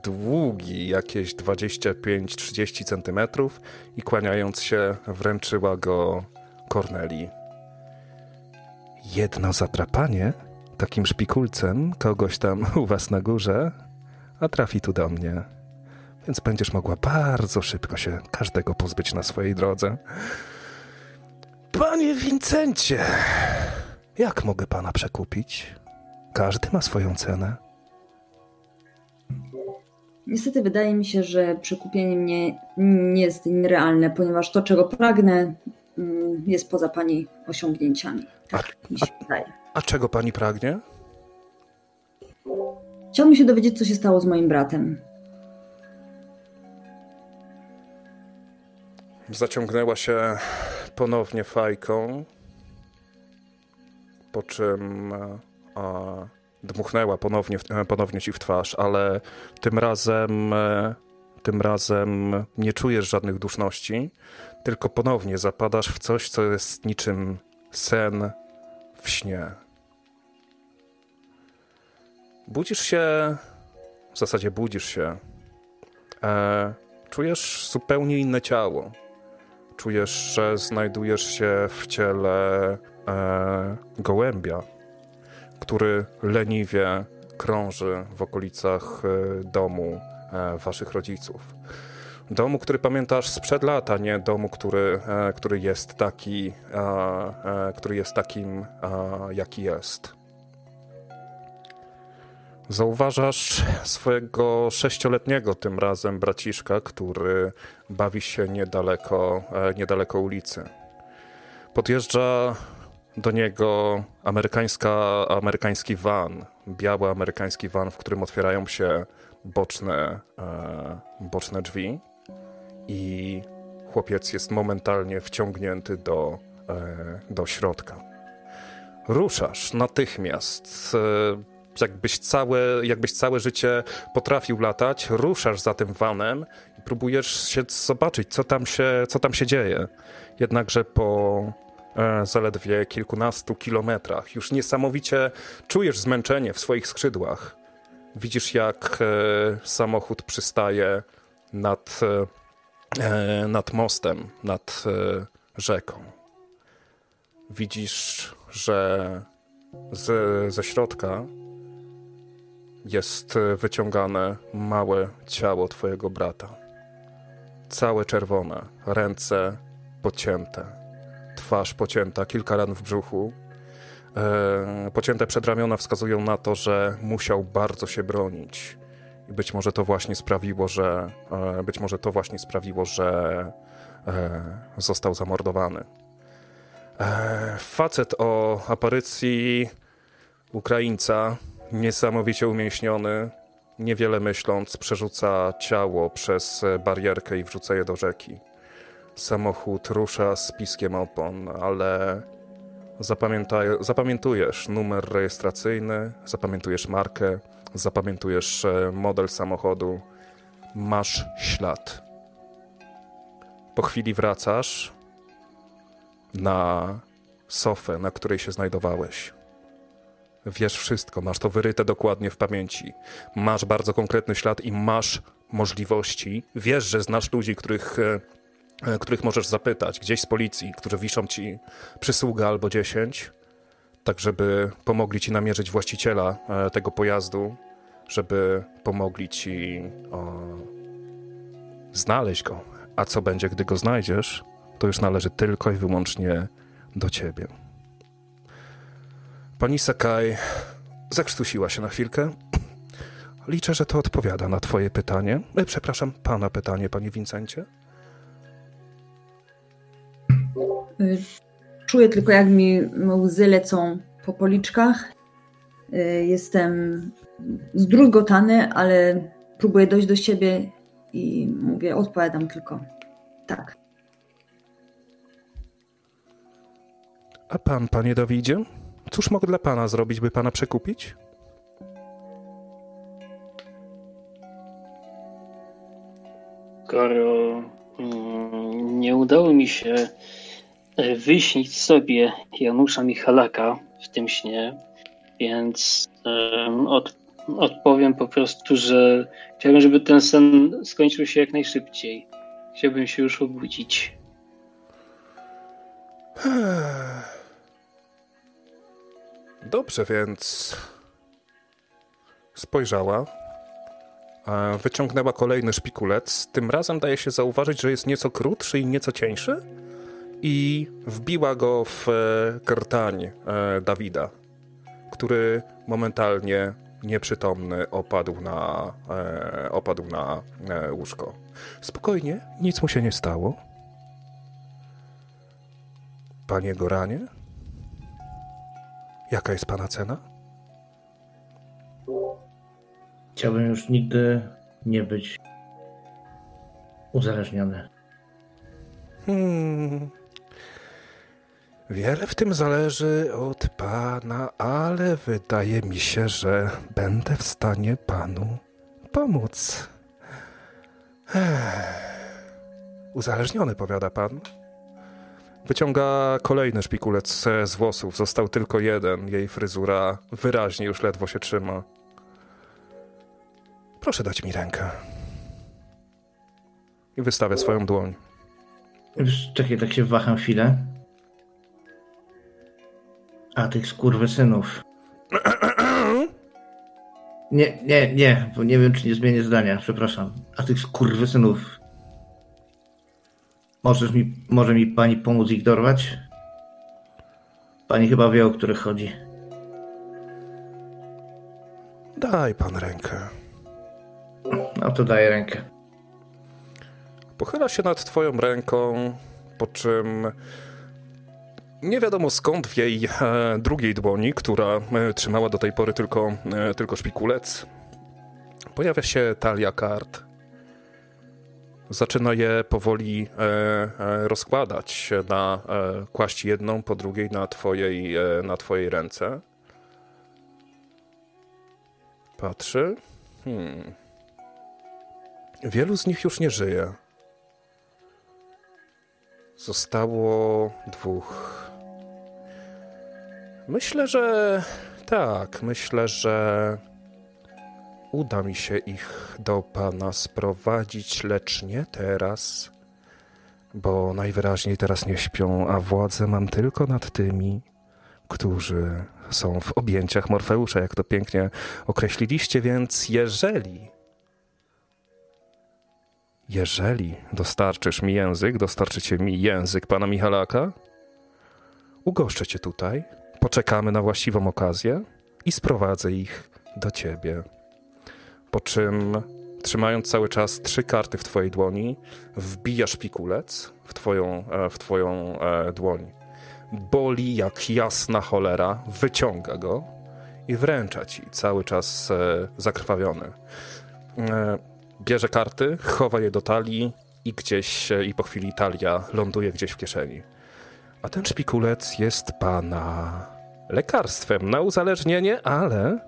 długi, jakieś dwadzieścia pięć do trzydziestu centymetrów, i kłaniając się wręczyła go Kornelii. Jedno zatrapanie takim szpikulcem kogoś tam u was na górze, a trafi tu do mnie. Więc będziesz mogła bardzo szybko się każdego pozbyć na swojej drodze. Panie Wincencie, jak mogę pana przekupić? Każdy ma swoją cenę. Niestety wydaje mi się, że przekupienie mnie nie jest nierealne, ponieważ to, czego pragnę, jest poza pani osiągnięciami. Tak a, mi się a... wydaje. A czego pani pragnie? Chciałbym się dowiedzieć, co się stało z moim bratem. Zaciągnęła się ponownie fajką, po czym a, dmuchnęła ponownie, ponownie ci w twarz, ale tym razem, tym razem nie czujesz żadnych duszności, tylko ponownie zapadasz w coś, co jest niczym sen w śnie. Budzisz się, w zasadzie budzisz się, e, czujesz zupełnie inne ciało. Czujesz, że znajdujesz się w ciele e, gołębia, który leniwie krąży w okolicach domu e, waszych rodziców. Domu, który pamiętasz sprzed lata, nie domu, który, e, który jest taki, e, e, który jest takim, e, jaki jest. Zauważasz swojego sześcioletniego tym razem braciszka, który bawi się niedaleko, e, niedaleko ulicy. Podjeżdża do niego amerykańska, amerykański van, biały amerykański van, w którym otwierają się boczne, e, boczne drzwi. I chłopiec jest momentalnie wciągnięty do, e, do środka. Ruszasz natychmiast. E, jakbyś, całe, jakbyś całe życie potrafił latać, ruszasz za tym vanem i próbujesz się zobaczyć, co tam się, co tam się dzieje. Jednakże po, zaledwie kilkunastu kilometrach. Już niesamowicie czujesz zmęczenie w swoich skrzydłach. Widzisz, jak samochód przystaje nad, nad mostem, nad rzeką. Widzisz, że z, ze środka jest wyciągane małe ciało twojego brata. Całe czerwone, ręce pocięte, twarz pocięta, kilka ran w brzuchu. E, pocięte przedramiona wskazują na to, że musiał bardzo się bronić. I być może to właśnie sprawiło, że e, być może to właśnie sprawiło, że e, został zamordowany. E, facet o aparycji Ukraińca, niesamowicie umieśniony, niewiele myśląc, przerzuca ciało przez barierkę i wrzuca je do rzeki. Samochód rusza z piskiem opon, ale zapamiętaj- zapamiętujesz numer rejestracyjny, zapamiętujesz markę, zapamiętujesz model samochodu. Masz ślad. Po chwili wracasz na sofę, na której się znajdowałeś. Wiesz wszystko, masz to wyryte dokładnie w pamięci. Masz bardzo konkretny ślad i masz możliwości. Wiesz, że znasz ludzi, których, których możesz zapytać, gdzieś z policji, którzy wiszą ci przysługę albo dziesięć, tak żeby pomogli ci namierzyć właściciela tego pojazdu, żeby pomogli ci o, znaleźć go. A co będzie, gdy go znajdziesz, to już należy tylko i wyłącznie do ciebie. Pani Sakai zakrztusiła się na chwilkę. Liczę, że to odpowiada na twoje pytanie. Przepraszam, pana pytanie, panie Vincencie. Czuję tylko, jak mi łzy lecą po policzkach. Jestem zdruzgotany, ale próbuję dojść do siebie i mówię, odpowiadam tylko tak. A pan, panie Dawidzie? Cóż mogę dla pana zrobić, by pana przekupić? Skoro mm, nie udało mi się wyśnić sobie Janusza Michalaka w tym śnie, więc um, od, odpowiem po prostu, że chciałbym, żeby ten sen skończył się jak najszybciej. Chciałbym się już obudzić. Dobrze, więc spojrzała, wyciągnęła kolejny szpikulec. Tym razem daje się zauważyć, że jest nieco krótszy i nieco cieńszy i wbiła go w krtań Dawida, który momentalnie nieprzytomny opadł na, opadł na łóżko. Spokojnie, nic mu się nie stało. Panie Goranie? Jaka jest pana cena? Chciałbym już nigdy nie być uzależniony. Hmm. Wiele w tym zależy od pana, ale wydaje mi się, że będę w stanie panu pomóc. Uzależniony, powiada pan? Wyciąga kolejny szpikulec z włosów. Został tylko jeden. Jej fryzura wyraźnie już ledwo się trzyma. Proszę dać mi rękę. I wystawia swoją dłoń. Czekaj, tak się waham chwilę. A tych skurwysynów. Nie, nie, nie, bo nie wiem, czy nie zmienię zdania. Przepraszam. A tych skurwysynów. Możesz mi, może mi pani pomóc ich dorwać? Pani chyba wie, o których chodzi. Daj pan rękę. No to daj rękę. Pochyla się nad twoją ręką, po czym nie wiadomo skąd w jej e, drugiej dłoni, która e, trzymała do tej pory tylko, e, tylko szpikulec, pojawia się talia kart. Zaczyna je powoli e, e, rozkładać, na, e, kłaść jedną po drugiej na twojej, e, na twojej ręce. Patrzy. Hmm. Wielu z nich już nie żyje. Zostało dwóch, Myślę, że tak. Myślę, że uda mi się ich do pana sprowadzić, lecz nie teraz, bo najwyraźniej teraz nie śpią, a władzę mam tylko nad tymi, którzy są w objęciach Morfeusza, jak to pięknie określiliście, więc jeżeli... Jeżeli dostarczysz mi język, dostarczycie mi język pana Michalaka, ugoszczę cię tutaj, poczekamy na właściwą okazję i sprowadzę ich do ciebie. Po czym, trzymając cały czas trzy karty w twojej dłoni, wbijasz pikulec w twoją, w twoją e, dłoń. Boli jak jasna cholera, wyciąga go i wręcza ci, cały czas e, zakrwawiony. E, Bierze karty, chowa je do talii i gdzieś, i po chwili talia ląduje gdzieś w kieszeni. A ten szpikulec jest pana lekarstwem na uzależnienie, ale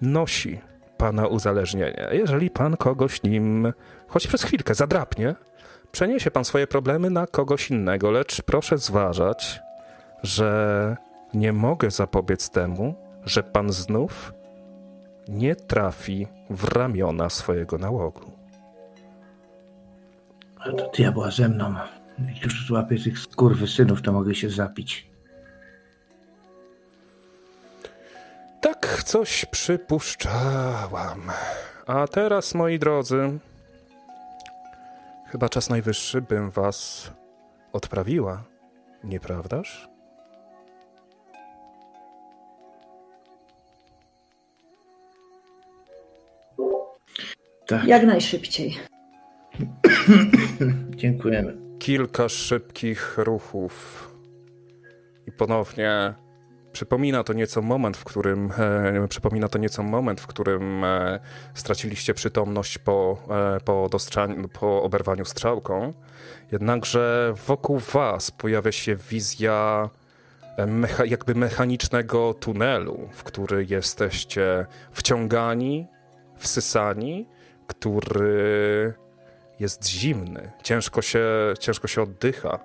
nosi pana uzależnienie. Jeżeli pan kogoś nim, choć przez chwilkę, zadrapnie, przeniesie pan swoje problemy na kogoś innego, lecz proszę zważać, że nie mogę zapobiec temu, że pan znów nie trafi w ramiona swojego nałogu. Ale to diabła ze mną. Jak już złapię tych skurwysynów, to mogę się zapić. Tak coś przypuszczałam. A teraz, moi drodzy, chyba czas najwyższy, bym was odprawiła. Nieprawdaż? Tak. Jak najszybciej. Dziękujemy. Kilka szybkich ruchów. I ponownie przypomina to nieco moment, w którym e, przypomina to nieco moment, w którym e, straciliście przytomność po, e, po, dostrzaniu, po oberwaniu strzałką. Jednakże wokół was pojawia się wizja mecha, jakby mechanicznego tunelu, w który jesteście wciągani, wsysani, który jest zimny. Ciężko się, ciężko się oddycha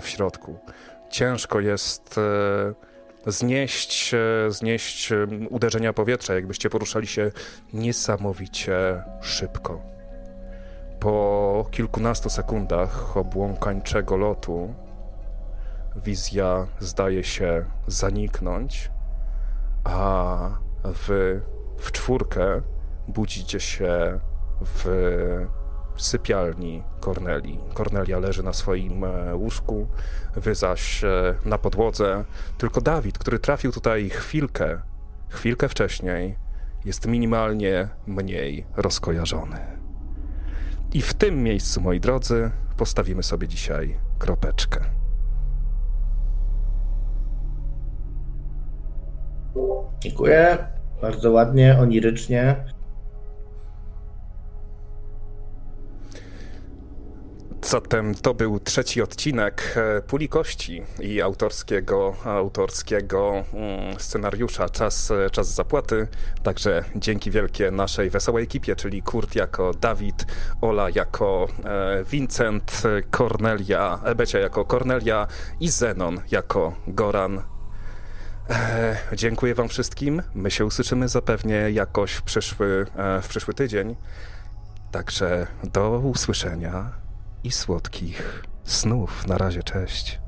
w środku. Ciężko jest znieść, znieść uderzenia powietrza, jakbyście poruszali się niesamowicie szybko. Po kilkunastu sekundach obłąkańczego lotu wizja zdaje się zaniknąć, a wy w czwórkę budzicie się w sypialni Kornelii. Kornelia leży na swoim łóżku, wy zaś na podłodze. Tylko Dawid, który trafił tutaj chwilkę, chwilkę wcześniej, jest minimalnie mniej rozkojarzony. I w tym miejscu, moi drodzy, postawimy sobie dzisiaj kropeczkę. Dziękuję. Bardzo ładnie, onirycznie. Zatem to był trzeci odcinek Puli Kości i autorskiego, autorskiego scenariusza Czas, czas zapłaty. Także dzięki wielkie naszej wesołej ekipie, czyli Kurt jako Dawid, Ola jako Vincent, Kornelia, Ebecia jako Kornelia i Zenon jako Goran. E, dziękuję wam wszystkim. My się usłyszymy zapewnie jakoś w przyszły, e, w przyszły tydzień. Także do usłyszenia i słodkich snów. Na razie, cześć.